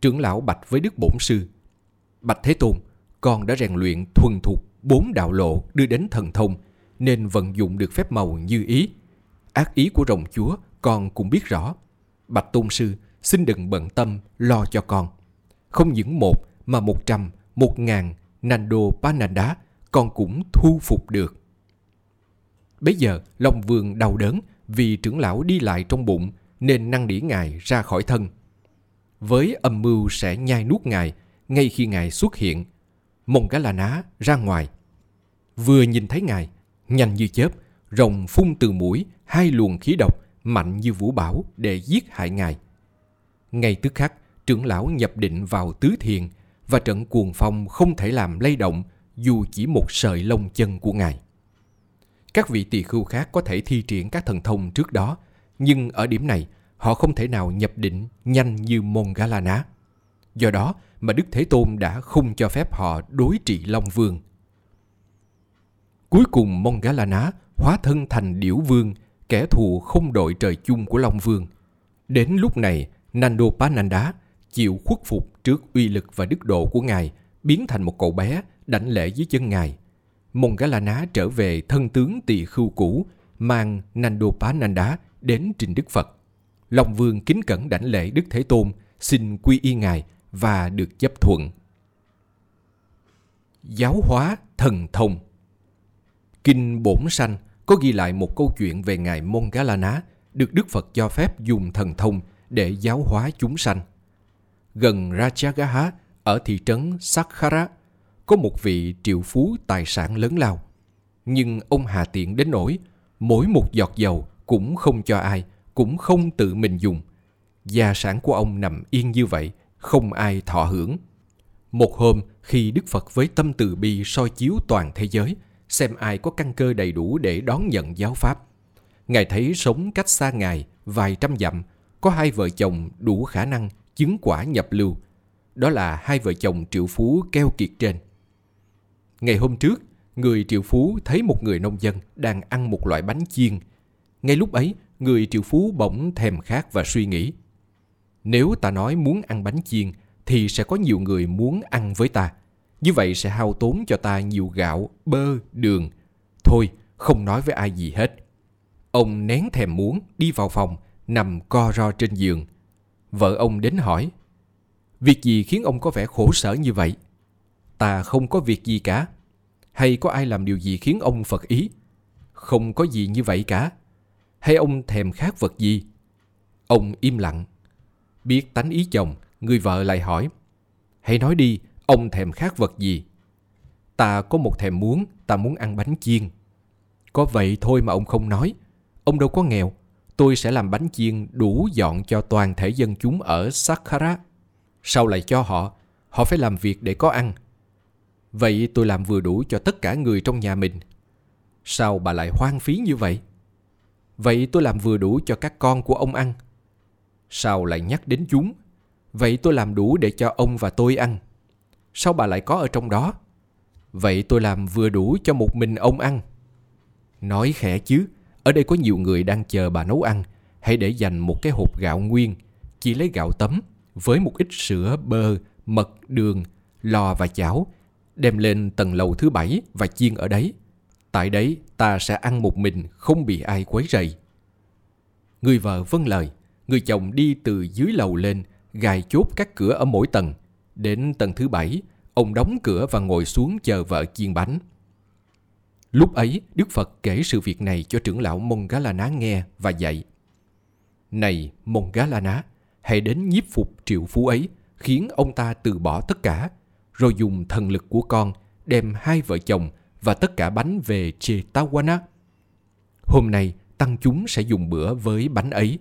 Trưởng lão bạch với Đức Bổn Sư: Bạch Thế Tôn, con đã rèn luyện thuần thục bốn đạo lộ đưa đến thần thông nên vận dụng được phép màu như ý. Ác ý của rồng chúa con cũng biết rõ. Bạch Tôn Sư, xin đừng bận tâm lo cho con. Không những một mà một trăm, một ngàn Nandopananda con cũng thu phục được. Bấy giờ Long Vương đau đớn vì trưởng lão đi lại trong bụng nên năn nỉ ngài ra khỏi thân. Với âm mưu sẽ nhai nuốt ngài ngay khi ngài xuất hiện, Monggalana ra ngoài. Vừa nhìn thấy ngài, nhanh như chớp, rồng phun từ mũi hai luồng khí độc mạnh như vũ bão để giết hại ngài. Ngay tức khắc, trưởng lão nhập định vào tứ thiền và trận cuồng phong không thể làm lay động dù chỉ một sợi lông chân của ngài. Các vị tỳ khưu khác có thể thi triển các thần thông trước đó, nhưng ở điểm này họ không thể nào nhập định nhanh như Monggalana. Do đó mà Đức Thế Tôn đã không cho phép họ đối trị Long Vương. Cuối cùng Monggalana hóa thân thành Điểu Vương, kẻ thù không đội trời chung của Long Vương. Đến lúc này, Nandopananda chịu khuất phục trước uy lực và đức độ của Ngài, biến thành một cậu bé đảnh lễ dưới chân Ngài. Mongala-ná trở về thân tướng tỳ khưu cũ, mang Nandopananda đến trình Đức Phật. Long Vương kính cẩn đảnh lễ Đức Thế Tôn, xin quy y Ngài và được chấp thuận. Giáo hóa thần thông. Kinh Bổn Sanh có ghi lại một câu chuyện về Ngài Mongala-ná được Đức Phật cho phép dùng thần thông để giáo hóa chúng sanh. Gần Rajagaha ở thị trấn Sakhara có một vị triệu phú tài sản lớn lao. Nhưng ông hà tiện đến nỗi mỗi một giọt dầu cũng không cho ai, cũng không tự mình dùng. Gia sản của ông nằm yên như vậy, không ai thọ hưởng. Một hôm, khi Đức Phật với tâm từ bi soi chiếu toàn thế giới, xem ai có căn cơ đầy đủ để đón nhận giáo pháp, Ngài thấy sống cách xa Ngài vài trăm dặm, có hai vợ chồng đủ khả năng chứng quả nhập lưu. Đó là hai vợ chồng triệu phú keo kiệt trên. Ngày hôm trước, người triệu phú thấy một người nông dân đang ăn một loại bánh chiên. Ngay lúc ấy, người triệu phú bỗng thèm khát và suy nghĩ: nếu ta nói muốn ăn bánh chiên thì sẽ có nhiều người muốn ăn với ta. Như vậy sẽ hao tốn cho ta nhiều gạo, bơ, đường. Thôi, không nói với ai gì hết. Ông nén thèm muốn, đi vào phòng, nằm co ro trên giường. Vợ ông đến hỏi: việc gì khiến ông có vẻ khổ sở như vậy? Ta không có việc gì cả. Hay có ai làm điều gì khiến ông phật ý? Không có gì như vậy cả. Hay ông thèm khát vật gì? Ông im lặng. Biết tánh ý chồng, người vợ lại hỏi: hãy nói đi, ông thèm khát vật gì? Ta có một thèm muốn, ta muốn ăn bánh chiên. Có vậy thôi mà ông không nói. Ông đâu có nghèo. Tôi sẽ làm bánh chiên đủ dọn cho toàn thể dân chúng ở Sakhara. Sau lại cho họ, họ phải làm việc để có ăn. Vậy tôi làm vừa đủ cho tất cả người trong nhà mình. Sao bà lại hoang phí như vậy? Vậy tôi làm vừa đủ cho các con của ông ăn. Sao lại nhắc đến chúng? Vậy tôi làm đủ để cho ông và tôi ăn. Sao bà lại có ở trong đó? Vậy tôi làm vừa đủ cho một mình ông ăn. Nói khẽ chứ, ở đây có nhiều người đang chờ bà nấu ăn. Hãy để dành một cái hộp gạo nguyên, chỉ lấy gạo tấm với một ít sữa, bơ, mật, đường, lò và chảo, đem lên tầng lầu thứ bảy và chiên ở đấy. Tại đấy ta sẽ ăn một mình, không bị ai quấy rầy. Người vợ vâng lời. Người chồng đi từ dưới lầu lên, gài chốt các cửa ở mỗi tầng. Đến tầng thứ bảy, ông đóng cửa và ngồi xuống chờ vợ chiên bánh. Lúc ấy, Đức Phật kể sự việc này cho trưởng lão Mongala-ná nghe và dạy: này Mongala-ná, hãy đến nhiếp phục triệu phú ấy, khiến ông ta từ bỏ tất cả, rồi dùng thần lực của con đem hai vợ chồng và tất cả bánh về Chetawana. Hôm nay, tăng chúng sẽ dùng bữa với bánh ấy.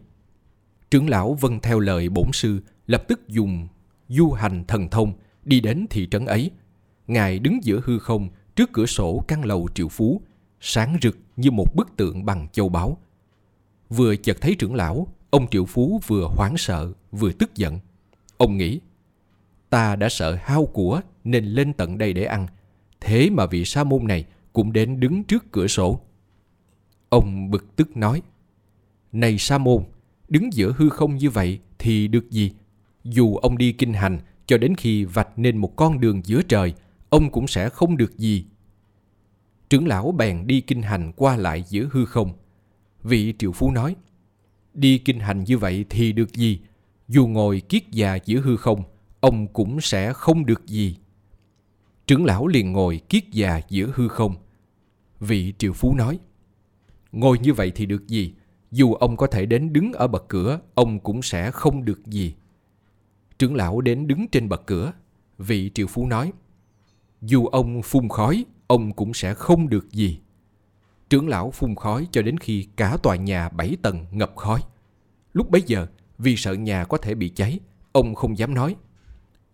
Trưởng lão vâng theo lời bổn sư, lập tức dùng du hành thần thông đi đến thị trấn ấy. Ngài đứng giữa hư không trước cửa sổ căn lầu triệu phú, sáng rực như một bức tượng bằng châu báu. Vừa chợt thấy trưởng lão, ông triệu phú vừa hoảng sợ vừa tức giận. Ông nghĩ: ta đã sợ hao của nên lên tận đây để ăn, thế mà vị sa môn này cũng đến đứng trước cửa sổ. Ông bực tức nói: này sa môn, đứng giữa hư không như vậy thì được gì? Dù ông đi kinh hành cho đến khi vạch nên một con đường giữa trời, ông cũng sẽ không được gì. Trưởng lão bèn đi kinh hành qua lại giữa hư không. Vị triệu phú nói: đi kinh hành như vậy thì được gì? Dù ngồi kiết già giữa hư không, ông cũng sẽ không được gì. Trưởng lão liền ngồi kiết già giữa hư không. Vị triệu phú nói: ngồi như vậy thì được gì? Dù ông có thể đến đứng ở bậc cửa, ông cũng sẽ không được gì. Trưởng lão đến đứng trên bậc cửa. Vị triệu phú nói: dù ông phun khói, ông cũng sẽ không được gì. Trưởng lão phun khói cho đến khi cả tòa nhà bảy tầng ngập khói. Lúc bấy giờ, vì sợ nhà có thể bị cháy, ông không dám nói: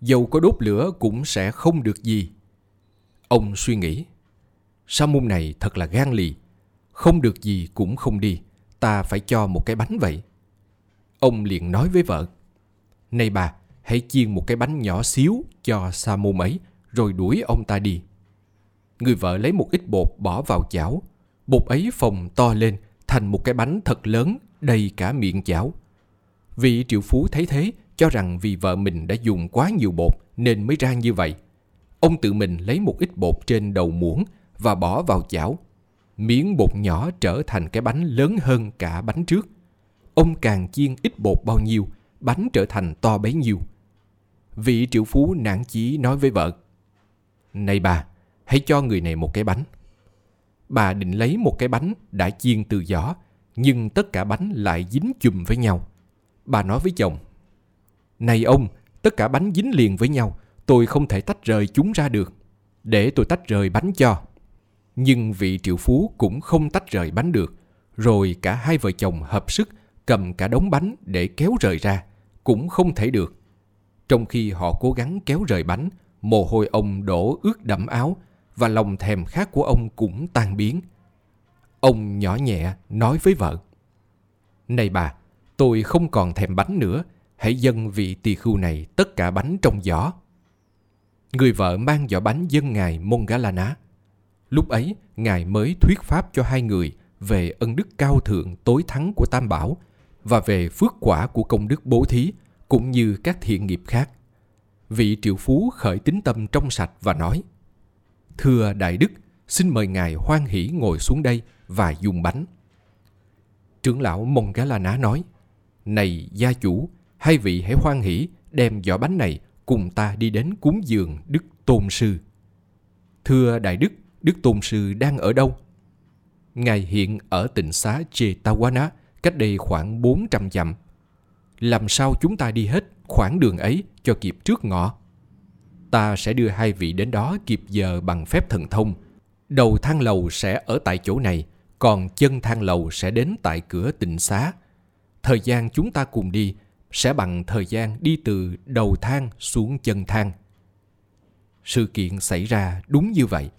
dầu có đốt lửa cũng sẽ không được gì. Ông suy nghĩ: sa môn này thật là gan lì, không được gì cũng không đi, ta phải cho một cái bánh vậy. Ông liền nói với vợ: này bà, hãy chiên một cái bánh nhỏ xíu cho sa môn ấy, rồi đuổi ông ta đi. Người vợ lấy một ít bột bỏ vào chảo. Bột ấy phồng to lên thành một cái bánh thật lớn, đầy cả miệng chảo. Vị triệu phú thấy thế, cho rằng vì vợ mình đã dùng quá nhiều bột nên mới ra như vậy. Ông tự mình lấy một ít bột trên đầu muỗng và bỏ vào chảo. Miếng bột nhỏ trở thành cái bánh lớn hơn cả bánh trước. Ông càng chiên ít bột bao nhiêu, bánh trở thành to bấy nhiêu. Vị triệu phú nản chí nói với vợ: "Này bà, hãy cho người này một cái bánh." Bà định lấy một cái bánh đã chiên từ giỏ, nhưng tất cả bánh lại dính chùm với nhau. Bà nói với chồng: "Này ông, tất cả bánh dính liền với nhau, tôi không thể tách rời chúng ra được. Để tôi tách rời bánh cho." Nhưng vị triệu phú cũng không tách rời bánh được. Rồi cả hai vợ chồng hợp sức cầm cả đống bánh để kéo rời ra, cũng không thể được. Trong khi họ cố gắng kéo rời bánh, mồ hôi ông đổ ướt đẫm áo và lòng thèm khát của ông cũng tan biến. Ông nhỏ nhẹ nói với vợ: "Này bà, tôi không còn thèm bánh nữa, hãy dâng vị tỳ khưu này tất cả bánh trong giỏ." Người vợ mang giỏ bánh dâng ngài Mongalana. Lúc ấy, ngài mới thuyết pháp cho hai người về ân đức cao thượng tối thắng của Tam Bảo và về phước quả của công đức bố thí cũng như các thiện nghiệp khác. Vị triệu phú khởi tín tâm trong sạch và nói: "Thưa Đại Đức, xin mời ngài hoan hỷ ngồi xuống đây và dùng bánh." Trưởng lão Mongalana nói: "Này gia chủ, hai vị hãy hoan hỷ đem giỏ bánh này cùng ta đi đến cúng dường Đức Tôn Sư." "Thưa Đại Đức, Đức Tôn Sư đang ở đâu?" "Ngài hiện ở tịnh xá Chetawana, cách đây khoảng bốn trăm dặm. Làm sao chúng ta đi hết khoảng đường ấy cho kịp trước ngọ? Ta sẽ đưa hai vị đến đó kịp giờ bằng phép thần thông. Đầu thang lầu sẽ ở tại chỗ này, còn chân thang lầu sẽ đến tại cửa tịnh xá. Thời gian chúng ta cùng đi sẽ bằng thời gian đi từ đầu thang xuống chân thang." Sự kiện xảy ra đúng như vậy.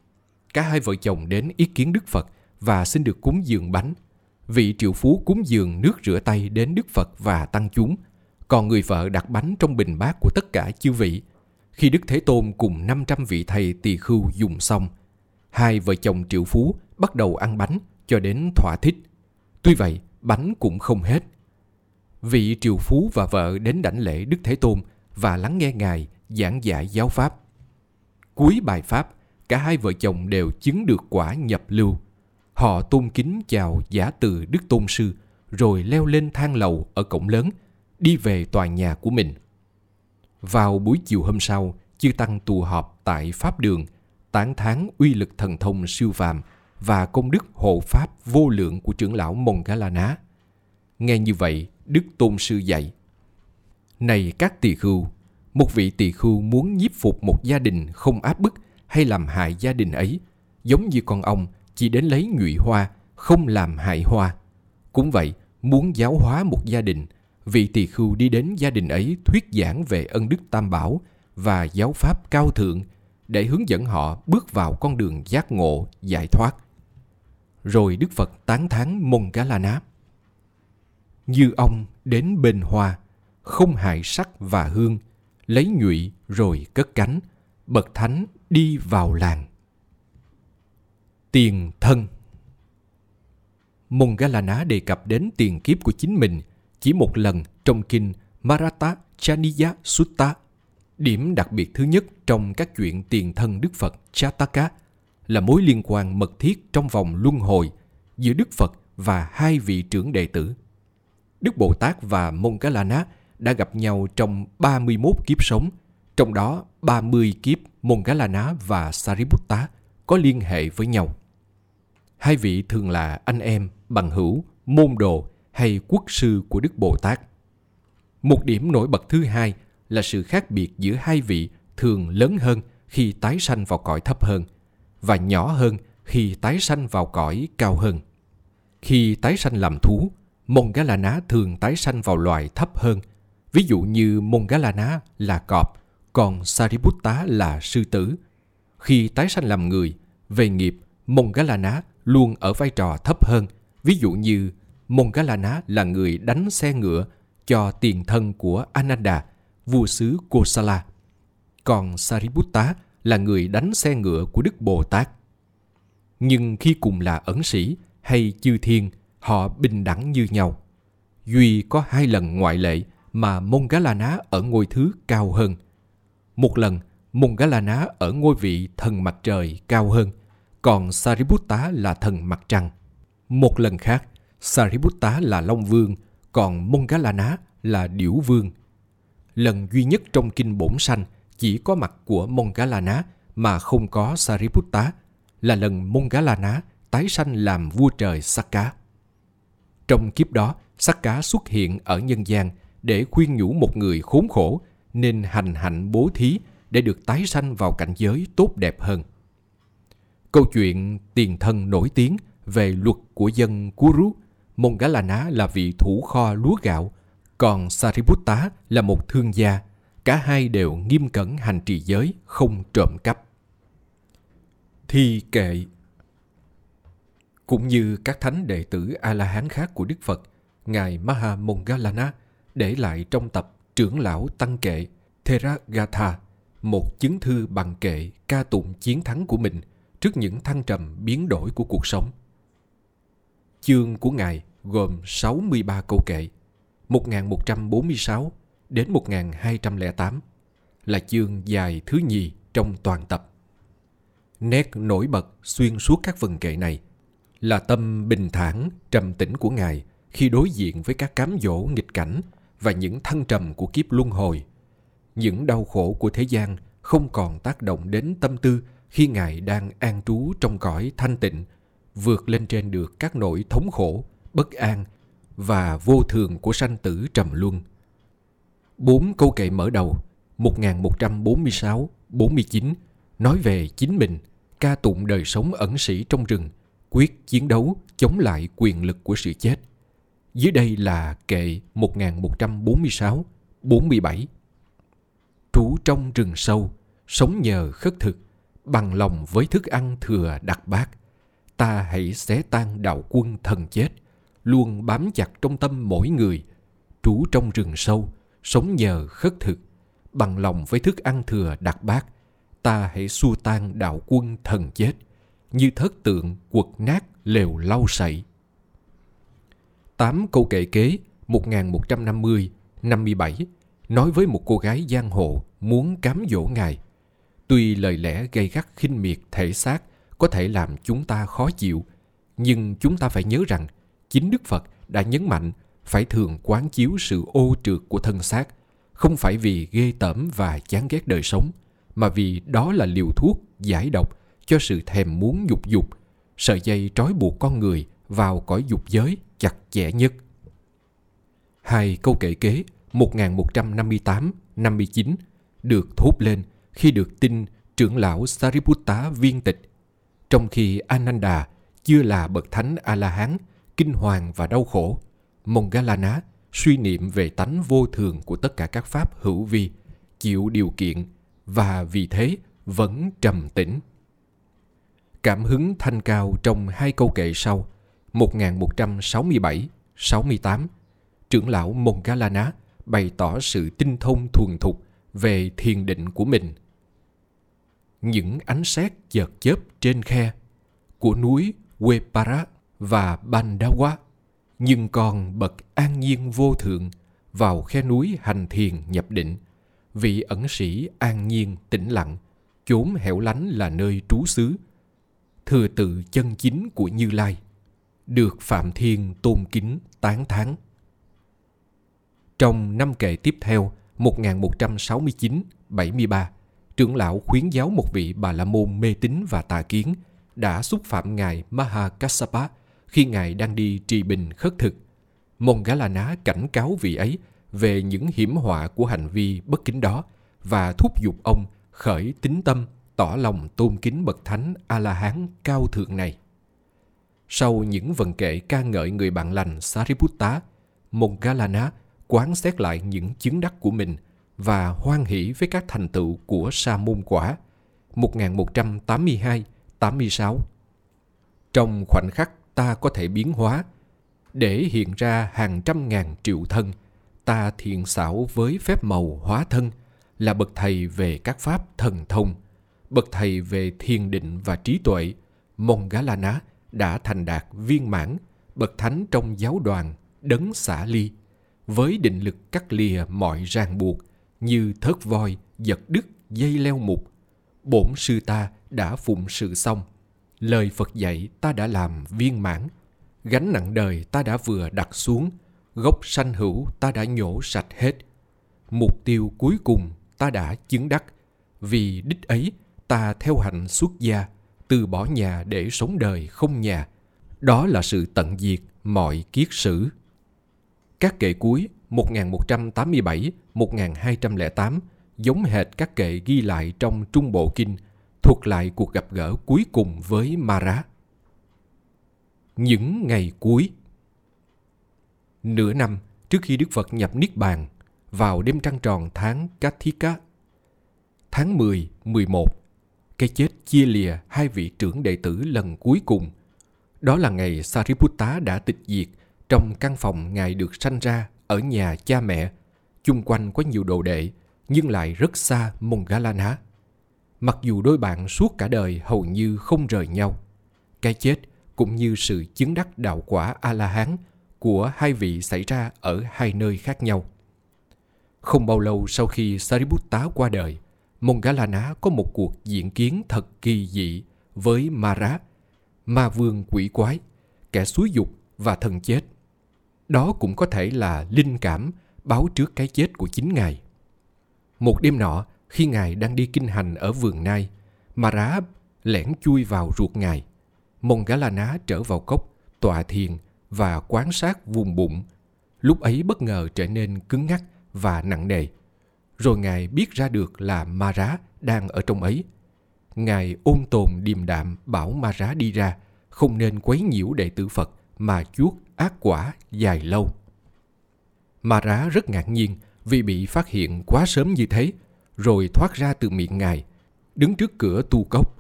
Cả hai vợ chồng đến yết kiến Đức Phật và xin được cúng dường bánh. Vị triệu phú cúng dường nước rửa tay đến Đức Phật và tăng chúng, còn người vợ đặt bánh trong bình bát của tất cả chư vị. Khi Đức Thế Tôn cùng năm trăm vị thầy tỳ khưu dùng xong, hai vợ chồng triệu phú bắt đầu ăn bánh cho đến thỏa thích. Tuy vậy, bánh cũng không hết. Vị triệu phú và vợ đến đảnh lễ Đức Thế Tôn và lắng nghe Ngài giảng giải giáo pháp. Cuối bài pháp, cả hai vợ chồng đều chứng được quả nhập lưu. Họ tôn kính chào giả từ Đức Tôn Sư, rồi leo lên thang lầu ở cổng lớn, đi về tòa nhà của mình. Vào buổi chiều hôm sau, chư tăng tụ họp tại Pháp Đường, tán thán uy lực thần thông siêu phàm và công đức hộ pháp vô lượng của trưởng lão Mongalana. Nghe như vậy, Đức Tôn Sư dạy: "Này các tỳ khưu, một vị tỳ khưu muốn nhiếp phục một gia đình không áp bức hay làm hại gia đình ấy, giống như con ong chỉ đến lấy nhụy hoa, không làm hại hoa. Cũng vậy, muốn giáo hóa một gia đình, vị tỳ khưu đi đến gia đình ấy thuyết giảng về ân đức Tam Bảo và giáo pháp cao thượng để hướng dẫn họ bước vào con đường giác ngộ, giải thoát." Rồi Đức Phật tán thán Mongalana: "Như ong đến bên hoa, không hại sắc và hương, lấy nhụy rồi cất cánh, bậc thánh đi vào làng." Tiền thân. Mongalana đề cập đến tiền kiếp của chính mình chỉ một lần trong kinh Maratha Chaniya Sutta. Điểm đặc biệt thứ nhất trong các chuyện tiền thân Đức Phật Chataka là mối liên quan mật thiết trong vòng luân hồi giữa Đức Phật và hai vị trưởng đệ tử. Đức Bồ Tát và Mongalana đã gặp nhau trong ba mươi mốt kiếp sống, trong đó ba mươi kiếp Mongalana và Sariputta có liên hệ với nhau. Hai vị thường là anh em, bằng hữu, môn đồ hay quốc sư của Đức Bồ Tát. Một điểm nổi bật thứ hai là sự khác biệt giữa hai vị thường lớn hơn khi tái sanh vào cõi thấp hơn và nhỏ hơn khi tái sanh vào cõi cao hơn. Khi tái sanh làm thú, Mongalana thường tái sanh vào loài thấp hơn, ví dụ như Mongalana là cọp, còn Sariputta là sư tử. Khi tái sanh làm người, về nghiệp, Mongalana luôn ở vai trò thấp hơn, ví dụ như Mongalana là người đánh xe ngựa cho tiền thân của Ananda, vua xứ Kosala. Còn Sariputta là người đánh xe ngựa của Đức Bồ Tát. Nhưng khi cùng là ẩn sĩ hay chư thiên, họ bình đẳng như nhau. duy có hai lần ngoại lệ mà Mongalana ở ngôi thứ cao hơn. Một lần, Mongalana ở ngôi vị thần mặt trời cao hơn, còn Sariputta là thần mặt trăng. Một lần khác, Sariputta là Long Vương, còn Mongalana là Điểu Vương. Lần duy nhất trong kinh bổn sanh chỉ có mặt của Mongalana mà không có Sariputta, là lần Mongalana tái sanh làm vua trời Sakka. Trong kiếp đó, Sakka xuất hiện ở nhân gian để khuyên nhủ một người khốn khổ nên hành hạnh bố thí để được tái sanh vào cảnh giới tốt đẹp hơn. Câu chuyện tiền thân nổi tiếng về luật của dân Kuru, Mongalana là vị thủ kho lúa gạo, còn Sariputta là một thương gia. Cả hai đều nghiêm cẩn hành trì giới, không trộm cắp. Thi kệ. Cũng như các thánh đệ tử A-la-hán khác của Đức Phật, Ngài Maha Mongalana để lại trong tập Trưởng lão Tăng Kệ Theragatha một chứng thư bằng kệ ca tụng chiến thắng của mình trước những thăng trầm biến đổi của cuộc sống. Chương của Ngài gồm sáu mươi ba câu kệ, một nghìn một trăm bốn mươi sáu đến một nghìn hai trăm lẻ tám, là chương dài thứ nhì trong toàn tập. Nét nổi bật xuyên suốt các phần kệ này là tâm bình thản, trầm tĩnh của Ngài khi đối diện với các cám dỗ nghịch cảnh và những thăng trầm của kiếp luân hồi. Những đau khổ của thế gian không còn tác động đến tâm tư khi Ngài đang an trú trong cõi thanh tịnh, vượt lên trên được các nỗi thống khổ, bất an và vô thường của sanh tử trầm luân. Bốn câu kệ mở đầu một nghìn một trăm bốn mươi sáu, bốn mươi chín nói về chính mình, ca tụng đời sống ẩn sĩ trong rừng, quyết chiến đấu chống lại quyền lực của sự chết. Dưới đây là kệ một nghìn một trăm bốn mươi sáu, bốn mươi bảy. Trú trong rừng sâu, sống nhờ khất thực, bằng lòng với thức ăn thừa đặc bát. Ta hãy xé tan đạo quân thần chết, luôn bám chặt trong tâm mỗi người. Trú trong rừng sâu, sống nhờ khất thực, bằng lòng với thức ăn thừa đặc bát. Ta hãy xua tan đạo quân thần chết, như thất tượng quật nát lều lau sậy. Tám câu kệ kế một nghìn một trăm năm mươi, năm mươi bảy nói với một cô gái giang hồ muốn cám dỗ Ngài. Tuy lời lẽ gay gắt khinh miệt thể xác có thể làm chúng ta khó chịu, nhưng chúng ta phải nhớ rằng chính Đức Phật đã nhấn mạnh phải thường quán chiếu sự ô trượt của thân xác, không phải vì ghê tởm và chán ghét đời sống, mà vì đó là liều thuốc giải độc cho sự thèm muốn nhục dục, sợi dây trói buộc con người vào cõi dục giới chặt chẽ nhất. Hai câu kệ kế một nghìn một trăm năm mươi tám, năm mươi chín được thốt lên khi được tin trưởng lão Sariputta viên tịch, trong khi Ananda chưa là bậc thánh A-la-hán, kinh hoàng và đau khổ. Mongalana suy niệm về tánh vô thường của tất cả các pháp hữu vi, chịu điều kiện và vì thế vẫn trầm tĩnh. Cảm hứng thanh cao trong hai câu kệ sau một nghìn một trăm sáu mươi bảy, sáu mươi tám, trưởng lão Mongalana bày tỏ sự tinh thông thuần thục về thiền định của mình. Những ánh sét chợt chớp trên khe của núi Wepara và Bandawa, nhưng còn bậc an nhiên vô thượng vào khe núi hành thiền nhập định. Vị ẩn sĩ an nhiên tĩnh lặng, chốn hẻo lánh là nơi trú xứ thừa tự chân chính của Như Lai, được Phạm Thiên tôn kính tán thán. Trong năm kệ tiếp theo một nghìn một trăm sáu mươi chín, bảy mươi ba, trưởng lão khuyến giáo một vị Bà La Môn mê tín và tà kiến đã xúc phạm Ngài Maha Kassapa khi Ngài đang đi trì bình khất thực. Mongalana cảnh cáo vị ấy về những hiểm họa của hành vi bất kính đó và thúc giục ông khởi tín tâm, tỏ lòng tôn kính bậc thánh A-la-hán cao thượng này. Sau những vần kệ ca ngợi người bạn lành Sariputta, Mongalana quán xét lại những chứng đắc của mình và hoan hỷ với các thành tựu của Sa môn quả một nghìn một trăm tám mươi hai, tám mươi sáu. Trong khoảnh khắc ta có thể biến hóa để hiện ra hàng trăm ngàn triệu thân. Ta thiện xảo với phép màu hóa thân, là bậc thầy về các pháp thần thông, bậc thầy về thiền định và trí tuệ. Mongalana đã thành đạt viên mãn, bậc thánh trong giáo đoàn Đấng Xả Ly. với định lực cắt lìa mọi ràng buộc, như thớt voi, giật đứt dây leo mục. Bổn sư ta đã phụng sự xong, lời Phật dạy ta đã làm viên mãn, gánh nặng đời ta đã vừa đặt xuống, gốc sanh hữu ta đã nhổ sạch hết. Mục tiêu cuối cùng ta đã chứng đắc, vì đích ấy ta theo hạnh xuất gia, từ bỏ nhà để sống đời không nhà. Đó là sự tận diệt mọi kiết sử. Các kệ cuối một nghìn một trăm tám mươi bảy đến một nghìn hai trăm lẻ tám giống hệt các kệ ghi lại trong Trung Bộ Kinh, thuật lại cuộc gặp gỡ cuối cùng với Ma-rá. Những ngày cuối. Nửa năm trước khi Đức Phật nhập Niết Bàn, vào đêm trăng tròn tháng Kathika, tháng mười, mười một, cái chết chia lìa hai vị trưởng đệ tử lần cuối cùng. Đó là ngày Sariputta đã tịch diệt trong căn phòng Ngài được sanh ra ở nhà cha mẹ. Chung quanh có nhiều đồ đệ, nhưng lại rất xa Monggalana. Mặc dù đôi bạn suốt cả đời hầu như không rời nhau, cái chết cũng như sự chứng đắc đạo quả A-la-hán của hai vị xảy ra ở hai nơi khác nhau. Không bao lâu sau khi Sariputta qua đời, Monggalana có một cuộc diện kiến thật kỳ dị với Ma-rá, ma vương quỷ quái, kẻ xúi dục và thần chết. Đó cũng có thể là linh cảm báo trước cái chết của chính Ngài. Một đêm nọ, khi Ngài đang đi kinh hành ở vườn Nai, Ma-rá lẻn chui vào ruột Ngài. Monggalana trở vào cốc, tọa thiền và quan sát vùng bụng. Lúc ấy bất ngờ trở nên cứng ngắc và nặng nề. Rồi Ngài biết ra được là Ma-rá đang ở trong ấy. Ngài ôn tồn điềm đạm bảo Ma-rá đi ra, không nên quấy nhiễu đệ tử Phật mà chuốc ác quả dài lâu. Ma-rá rất ngạc nhiên vì bị phát hiện quá sớm như thế, rồi thoát ra từ miệng Ngài, đứng trước cửa tu cốc.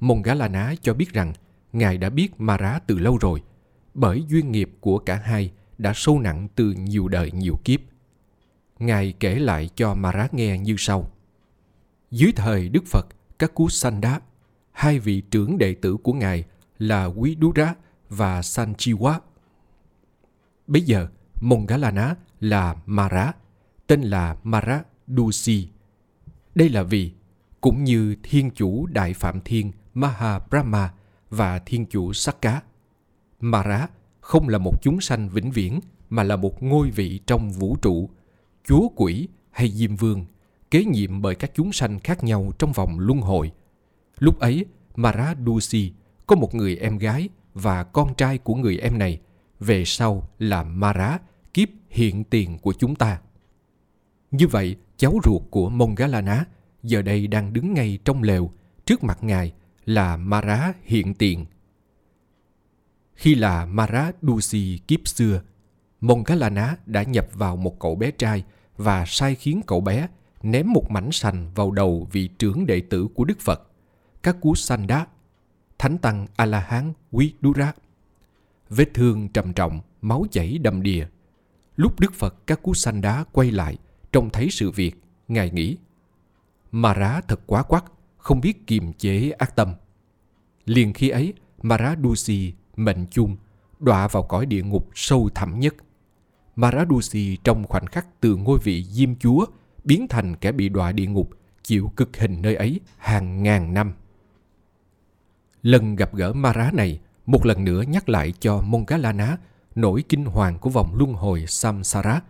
Monggalana cho biết rằng Ngài đã biết Ma-rá từ lâu rồi, bởi duyên nghiệp của cả hai đã sâu nặng từ nhiều đời nhiều kiếp. Ngài kể lại cho Ma-rá nghe như sau. Dưới thời Đức Phật Kakusanda, hai vị trưởng đệ tử của Ngài là Widura và Sanchiwa. Bây giờ, Monggalana là Ma-rá, tên là Ma-rá Dusi. Đây là vì, cũng như Thiên Chủ Đại Phạm Thiên Maha Brahma và Thiên Chủ Sakka, Ma-rá không là một chúng sanh vĩnh viễn mà là một ngôi vị trong vũ trụ, chúa quỷ hay diêm vương, kế nhiệm bởi các chúng sanh khác nhau trong vòng luân hồi. Lúc ấy, Ma-rá Dusi có một người em gái và con trai của người em này, về sau là Ma-rá, kiếp hiện tiền của chúng ta. Như vậy, cháu ruột của Monggalana giờ đây đang đứng ngay trong lều, trước mặt Ngài là Ma-rá hiện tiền. Khi là Ma-rá Dusi kiếp xưa, Monggalana đã nhập vào một cậu bé trai và sai khiến cậu bé ném một mảnh sành vào đầu vị trưởng đệ tử của Đức Phật Kakusanda, Thánh Tăng A-la-hán Widura. Vết thương trầm trọng, máu chảy đầm đìa. Lúc Đức Phật Kakusanda quay lại, trông thấy sự việc, Ngài nghĩ, Ma-rá thật quá quắc, không biết kiềm chế ác tâm. Liền khi ấy, Ma-rá Dusi mệnh chung, đọa vào cõi địa ngục sâu thẳm nhất. Ma-rá Dusi trong khoảnh khắc từ ngôi vị diêm chúa biến thành kẻ bị đọa địa ngục, chịu cực hình nơi ấy hàng ngàn năm. Lần gặp gỡ Ma-rá này một lần nữa nhắc lại cho Monggalana nỗi kinh hoàng của vòng luân hồi Samsara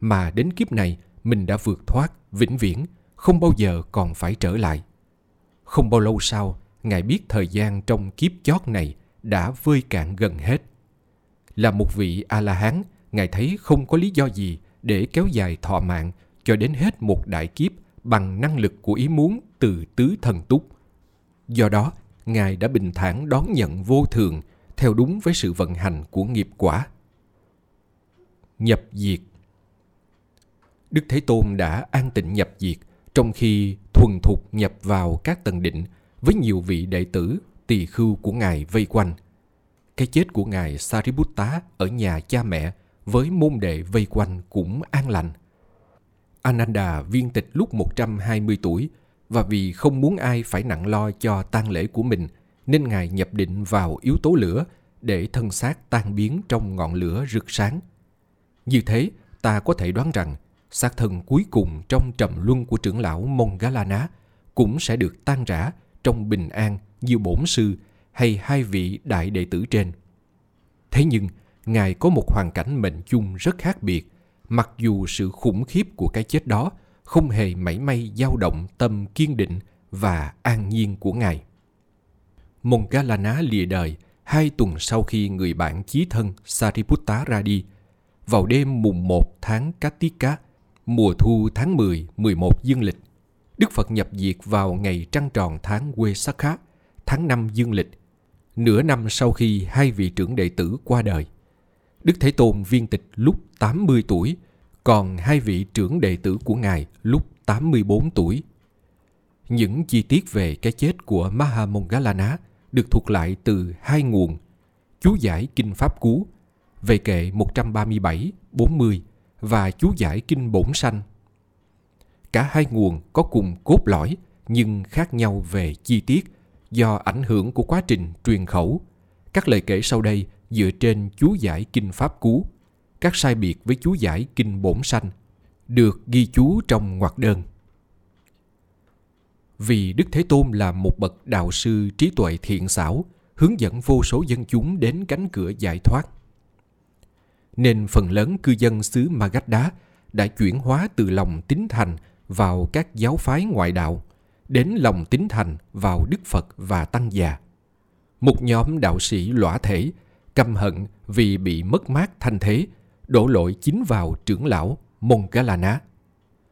mà đến kiếp này mình đã vượt thoát vĩnh viễn, không bao giờ còn phải trở lại. Không bao lâu sau, Ngài biết thời gian trong kiếp chót này đã vơi cạn gần hết. Là một vị A-la-hán, Ngài thấy không có lý do gì để kéo dài thọ mạng cho đến hết một đại kiếp bằng năng lực của ý muốn từ tứ thần túc. Do đó, Ngài đã bình thản đón nhận vô thường theo đúng với sự vận hành của nghiệp quả. Nhập diệt. Đức Thế Tôn đã an tịnh nhập diệt, trong khi thuần thục nhập vào các tầng định với nhiều vị đệ tử tỳ khưu của Ngài vây quanh. Cái chết của Ngài Sariputta ở nhà cha mẹ với môn đệ vây quanh cũng an lành. Ananda viên tịch lúc một trăm hai mươi tuổi, và vì không muốn ai phải nặng lo cho tang lễ của mình nên Ngài nhập định vào yếu tố lửa để thân xác tan biến trong ngọn lửa rực sáng. Như thế, ta có thể đoán rằng xác thân cuối cùng trong trầm luân của trưởng lão Mông-ga-la-ná cũng sẽ được tan rã trong bình an như bổn sư hay hai vị đại đệ tử trên. Thế nhưng, Ngài có một hoàn cảnh mệnh chung rất khác biệt, mặc dù sự khủng khiếp của cái chết đó không hề mảy may dao động tâm kiên định và an nhiên của Ngài. Mông-ga-la-ná lìa đời hai tuần sau khi người bạn chí thân Sariputta ra đi, vào đêm mùng một tháng Katika, mùa thu tháng mười mười một dương lịch. Đức Phật nhập diệt vào ngày trăng tròn tháng Vesakha, tháng năm dương lịch, nửa năm sau khi hai vị trưởng đệ tử qua đời. Đức Thế Tôn viên tịch lúc tám mươi tuổi, còn hai vị trưởng đệ tử của Ngài lúc tám mươi bốn tuổi. Những chi tiết về cái chết của Maha Mông-ga-la-ná được thuật lại từ hai nguồn: chú giải Kinh Pháp Cú, về kệ một trăm ba mươi bảy, bốn mươi và chú giải Kinh Bổn Sanh. Cả hai nguồn có cùng cốt lõi nhưng khác nhau về chi tiết do ảnh hưởng của quá trình truyền khẩu. Các lời kể sau đây dựa trên chú giải Kinh Pháp Cú, các sai biệt với chú giải Kinh Bổn Sanh được ghi chú trong ngoặc đơn. Vì Đức Thế Tôn là một bậc đạo sư trí tuệ thiện xảo, hướng dẫn vô số dân chúng đến cánh cửa giải thoát, nên phần lớn cư dân xứ Magadha đã chuyển hóa từ lòng tín thành vào các giáo phái ngoại đạo đến lòng tín thành vào Đức Phật và Tăng già. Một nhóm đạo sĩ lõa thể căm hận vì bị mất mát thanh thế, đổ lỗi chính vào trưởng lão Mông-ga-la-ná.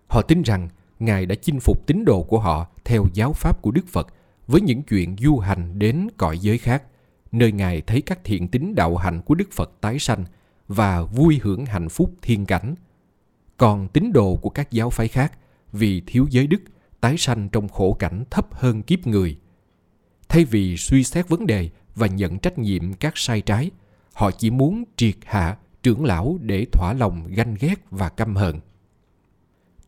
Họ tin rằng Ngài đã chinh phục tín đồ của họ theo giáo pháp của Đức Phật với những chuyện du hành đến cõi giới khác, nơi Ngài thấy các thiện tín đạo hạnh của Đức Phật tái sanh và vui hưởng hạnh phúc thiên cảnh. Còn tín đồ của các giáo phái khác vì thiếu giới đức tái sanh trong khổ cảnh thấp hơn kiếp người. Thay vì suy xét vấn đề và nhận trách nhiệm các sai trái, họ chỉ muốn triệt hạ trưởng lão để thỏa lòng ganh ghét và căm hận.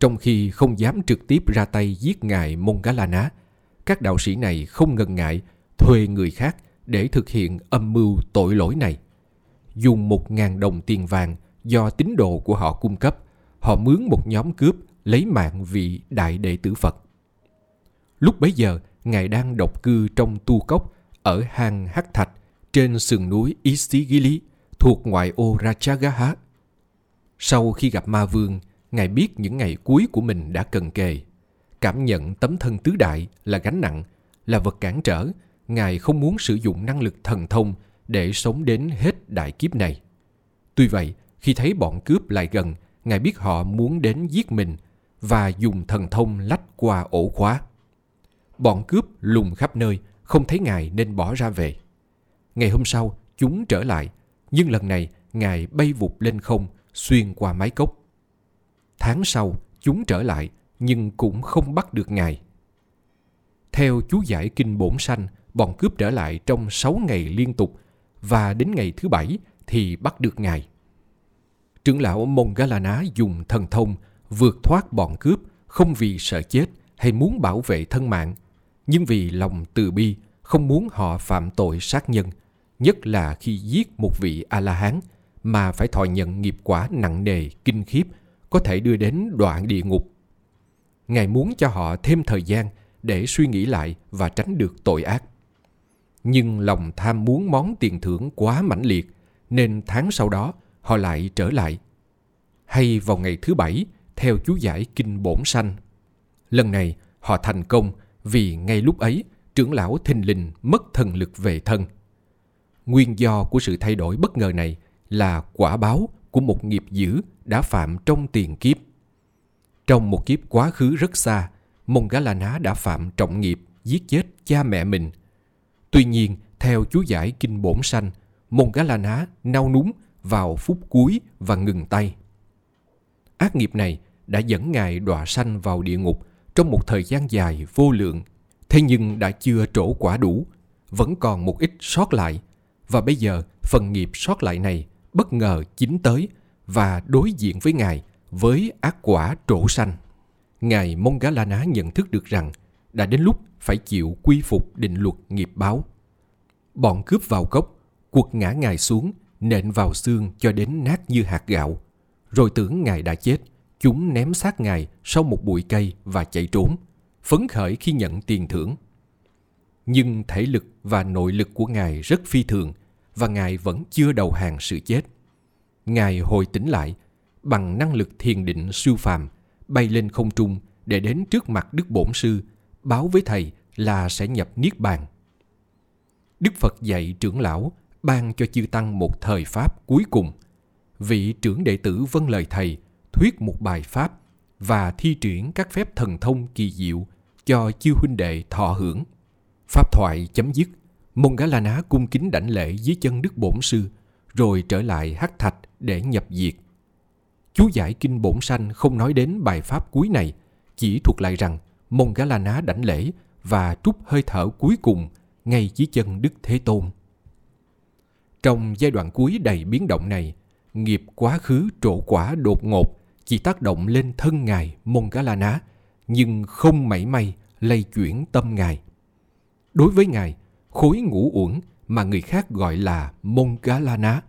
Trong khi không dám trực tiếp ra tay giết Ngài Mông-ga-la-ná, các đạo sĩ này không ngần ngại thuê người khác để thực hiện âm mưu tội lỗi này. Dùng một ngàn đồng tiền vàng do tín đồ của họ cung cấp, họ mướn một nhóm cướp lấy mạng vị đại đệ tử Phật. Lúc bấy giờ, Ngài đang độc cư trong tu cốc ở hang Hắc Thạch trên sườn núi Isigili thuộc ngoại ô Rajagaha. Sau khi gặp Ma Vương, Ngài biết những ngày cuối của mình đã cận kề. Cảm nhận tấm thân tứ đại là gánh nặng, là vật cản trở, Ngài không muốn sử dụng năng lực thần thông để sống đến hết đại kiếp này. Tuy vậy, khi thấy bọn cướp lại gần, Ngài biết họ muốn đến giết mình và dùng thần thông lách qua ổ khóa. Bọn cướp lùng khắp nơi, không thấy Ngài nên bỏ ra về. Ngày hôm sau, chúng trở lại, nhưng lần này Ngài bay vụt lên không, xuyên qua mái cốc. Tháng sau, chúng trở lại, nhưng cũng không bắt được Ngài. Theo chú giải Kinh Bổn Sanh, bọn cướp trở lại trong sáu ngày liên tục, và đến ngày thứ bảy thì bắt được Ngài. Trưởng lão Mông-ga-la-ná dùng thần thông vượt thoát bọn cướp không vì sợ chết hay muốn bảo vệ thân mạng, nhưng vì lòng từ bi không muốn họ phạm tội sát nhân, nhất là khi giết một vị A-la-hán mà phải thọ nhận nghiệp quả nặng nề kinh khiếp có thể đưa đến đoạn địa ngục. Ngài muốn cho họ thêm thời gian để suy nghĩ lại và tránh được tội ác. Nhưng lòng tham muốn món tiền thưởng quá mãnh liệt, nên tháng sau đó họ lại trở lại. Hay vào ngày thứ bảy, theo chú giải Kinh Bổn Sanh. Lần này họ thành công vì ngay lúc ấy trưởng lão thình lình mất thần lực về thân. Nguyên do của sự thay đổi bất ngờ này là quả báo của một nghiệp dữ đã phạm trong tiền kiếp. Trong một kiếp quá khứ rất xa, Mông-ga-la-ná đã phạm trọng nghiệp giết chết cha mẹ mình. Tuy nhiên, theo chú giải Kinh Bổn Sanh, Mông-ga-la-ná nao núng vào phút cuối và ngừng tay. Ác nghiệp này đã dẫn Ngài đọa sanh vào địa ngục trong một thời gian dài vô lượng, thế nhưng đã chưa trổ quả đủ, vẫn còn một ít sót lại, và bây giờ phần nghiệp sót lại này bất ngờ chín tới và đối diện với Ngài với ác quả trổ sanh. Ngài Mông-ga-la-ná nhận thức được rằng đã đến lúc phải chịu quy phục định luật nghiệp báo. Bọn cướp vào cốc, quật ngã Ngài xuống, nện vào xương cho đến nát như hạt gạo, rồi tưởng ngài đã chết. Chúng ném xác ngài sau một bụi cây và chạy trốn, phấn khởi khi nhận tiền thưởng. Nhưng thể lực và nội lực của ngài rất phi thường, và ngài vẫn chưa đầu hàng sự chết. Ngài hồi tỉnh lại, bằng năng lực thiền định siêu phàm, bay lên không trung để đến trước mặt Đức Bổn Sư, báo với Thầy là sẽ nhập Niết Bàn. Đức Phật dạy trưởng lão ban cho chư tăng một thời pháp cuối cùng. Vị trưởng đệ tử vâng lời Thầy, thuyết một bài pháp và thi triển các phép thần thông kỳ diệu cho chư huynh đệ thọ hưởng. Pháp thoại chấm dứt, Mông-gá-la-ná cung kính đảnh lễ dưới chân Đức Bổn Sư, rồi trở lại Hắc Thạch để nhập diệt. Chú giải Kinh Bổn Sanh không nói đến bài pháp cuối này, chỉ thuật lại rằng Mông-gá-la-ná đảnh lễ và trút hơi thở cuối cùng ngay dưới chân Đức Thế Tôn. Trong giai đoạn cuối đầy biến động này, nghiệp quá khứ trổ quả đột ngột chỉ tác động lên thân ngài Mông-gá-la-ná, nhưng không mảy may lay chuyển tâm ngài. Đối với ngài, khối ngũ uẩn mà người khác gọi là Mông-gá-la-ná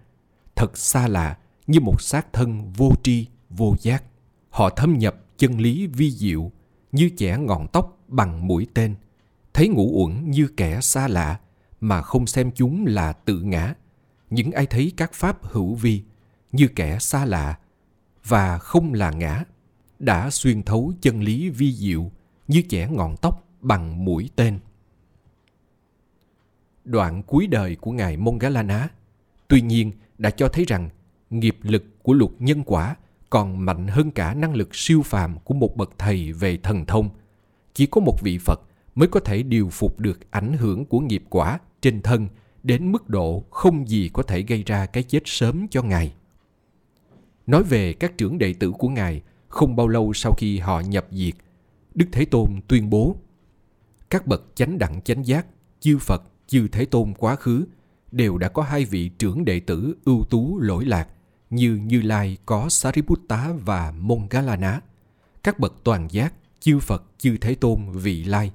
thật xa lạ như một xác thân vô tri, vô giác. Họ thâm nhập chân lý vi diệu như chẻ ngọn tóc bằng mũi tên, thấy ngũ uẩn như kẻ xa lạ mà không xem chúng là tự ngã. Những ai thấy các pháp hữu vi như kẻ xa lạ và không là ngã, đã xuyên thấu chân lý vi diệu như chẻ ngọn tóc bằng mũi tên. Đoạn cuối đời của ngài Mông-gá-la-ná, tuy nhiên đã cho thấy rằng nghiệp lực của luật nhân quả còn mạnh hơn cả năng lực siêu phàm của một bậc thầy về thần thông. Chỉ có một vị Phật mới có thể điều phục được ảnh hưởng của nghiệp quả trên thân đến mức độ không gì có thể gây ra cái chết sớm cho ngài. Nói về các trưởng đệ tử của ngài, không bao lâu sau khi họ nhập diệt, Đức Thế Tôn tuyên bố: các bậc chánh đẳng chánh giác, chư Phật, chư Thế Tôn quá khứ đều đã có hai vị trưởng đệ tử ưu tú lỗi lạc như Như Lai có Sariputta và Mông-gá-la-ná. Các bậc toàn giác, chư Phật, chư Thế Tôn vị lai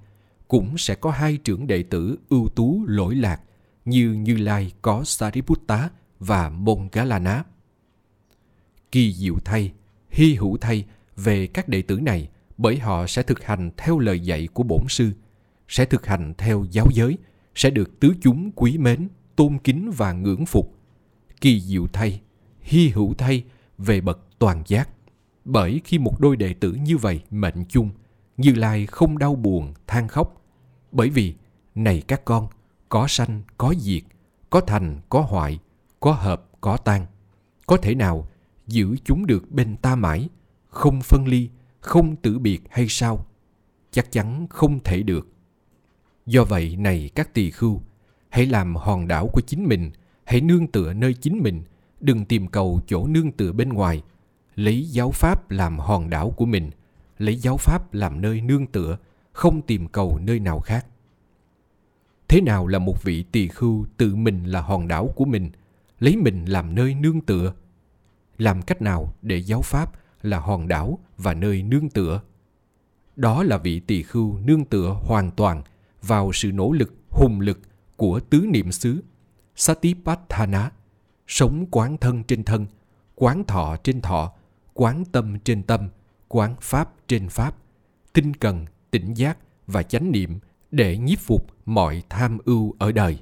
cũng sẽ có hai trưởng đệ tử ưu tú lỗi lạc như Như Lai có Sariputta và Mông-gá-la-ná. Kỳ diệu thay, hy hữu thay về các đệ tử này, bởi họ sẽ thực hành theo lời dạy của Bổn Sư, sẽ thực hành theo giáo giới, sẽ được tứ chúng quý mến, tôn kính và ngưỡng phục. Kỳ diệu thay, hy hữu thay về bậc toàn giác, bởi khi một đôi đệ tử như vậy mệnh chung, Như Lai không đau buồn than khóc, bởi vì: này các con, có sanh có diệt, có thành có hoại, có hợp có tan, có thể nào giữ chúng được bên ta mãi, không phân ly, không tử biệt hay sao? Chắc chắn không thể được. Do vậy này các tỳ khưu, hãy làm hòn đảo của chính mình, hãy nương tựa nơi chính mình, đừng tìm cầu chỗ nương tựa bên ngoài. Lấy giáo pháp làm hòn đảo của mình, lấy giáo pháp làm nơi nương tựa, không tìm cầu nơi nào khác. Thế nào là một vị tỳ khưu tự mình là hòn đảo của mình, lấy mình làm nơi nương tựa? Làm cách nào để giáo pháp là hòn đảo và nơi nương tựa? Đó là vị tỳ khưu nương tựa hoàn toàn vào sự nỗ lực, hùng lực của tứ niệm xứ, Satipatthana, sống quán thân trên thân, quán thọ trên thọ, quán tâm trên tâm, quán pháp trên pháp, tinh cần, tỉnh giác và chánh niệm để nhiếp phục mọi tham ưu ở đời.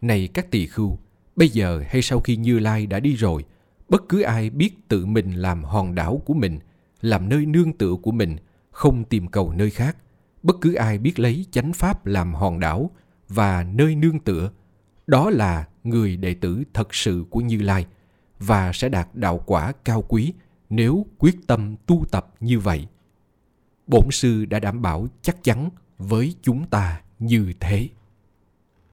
Này các tỳ khưu, bây giờ hay sau khi Như Lai đã đi rồi, bất cứ ai biết tự mình làm hòn đảo của mình, làm nơi nương tựa của mình, không tìm cầu nơi khác, bất cứ ai biết lấy chánh pháp làm hòn đảo và nơi nương tựa, đó là người đệ tử thật sự của Như Lai và sẽ đạt đạo quả cao quý nếu quyết tâm tu tập như vậy. Bổn Sư đã đảm bảo chắc chắn với chúng ta như thế.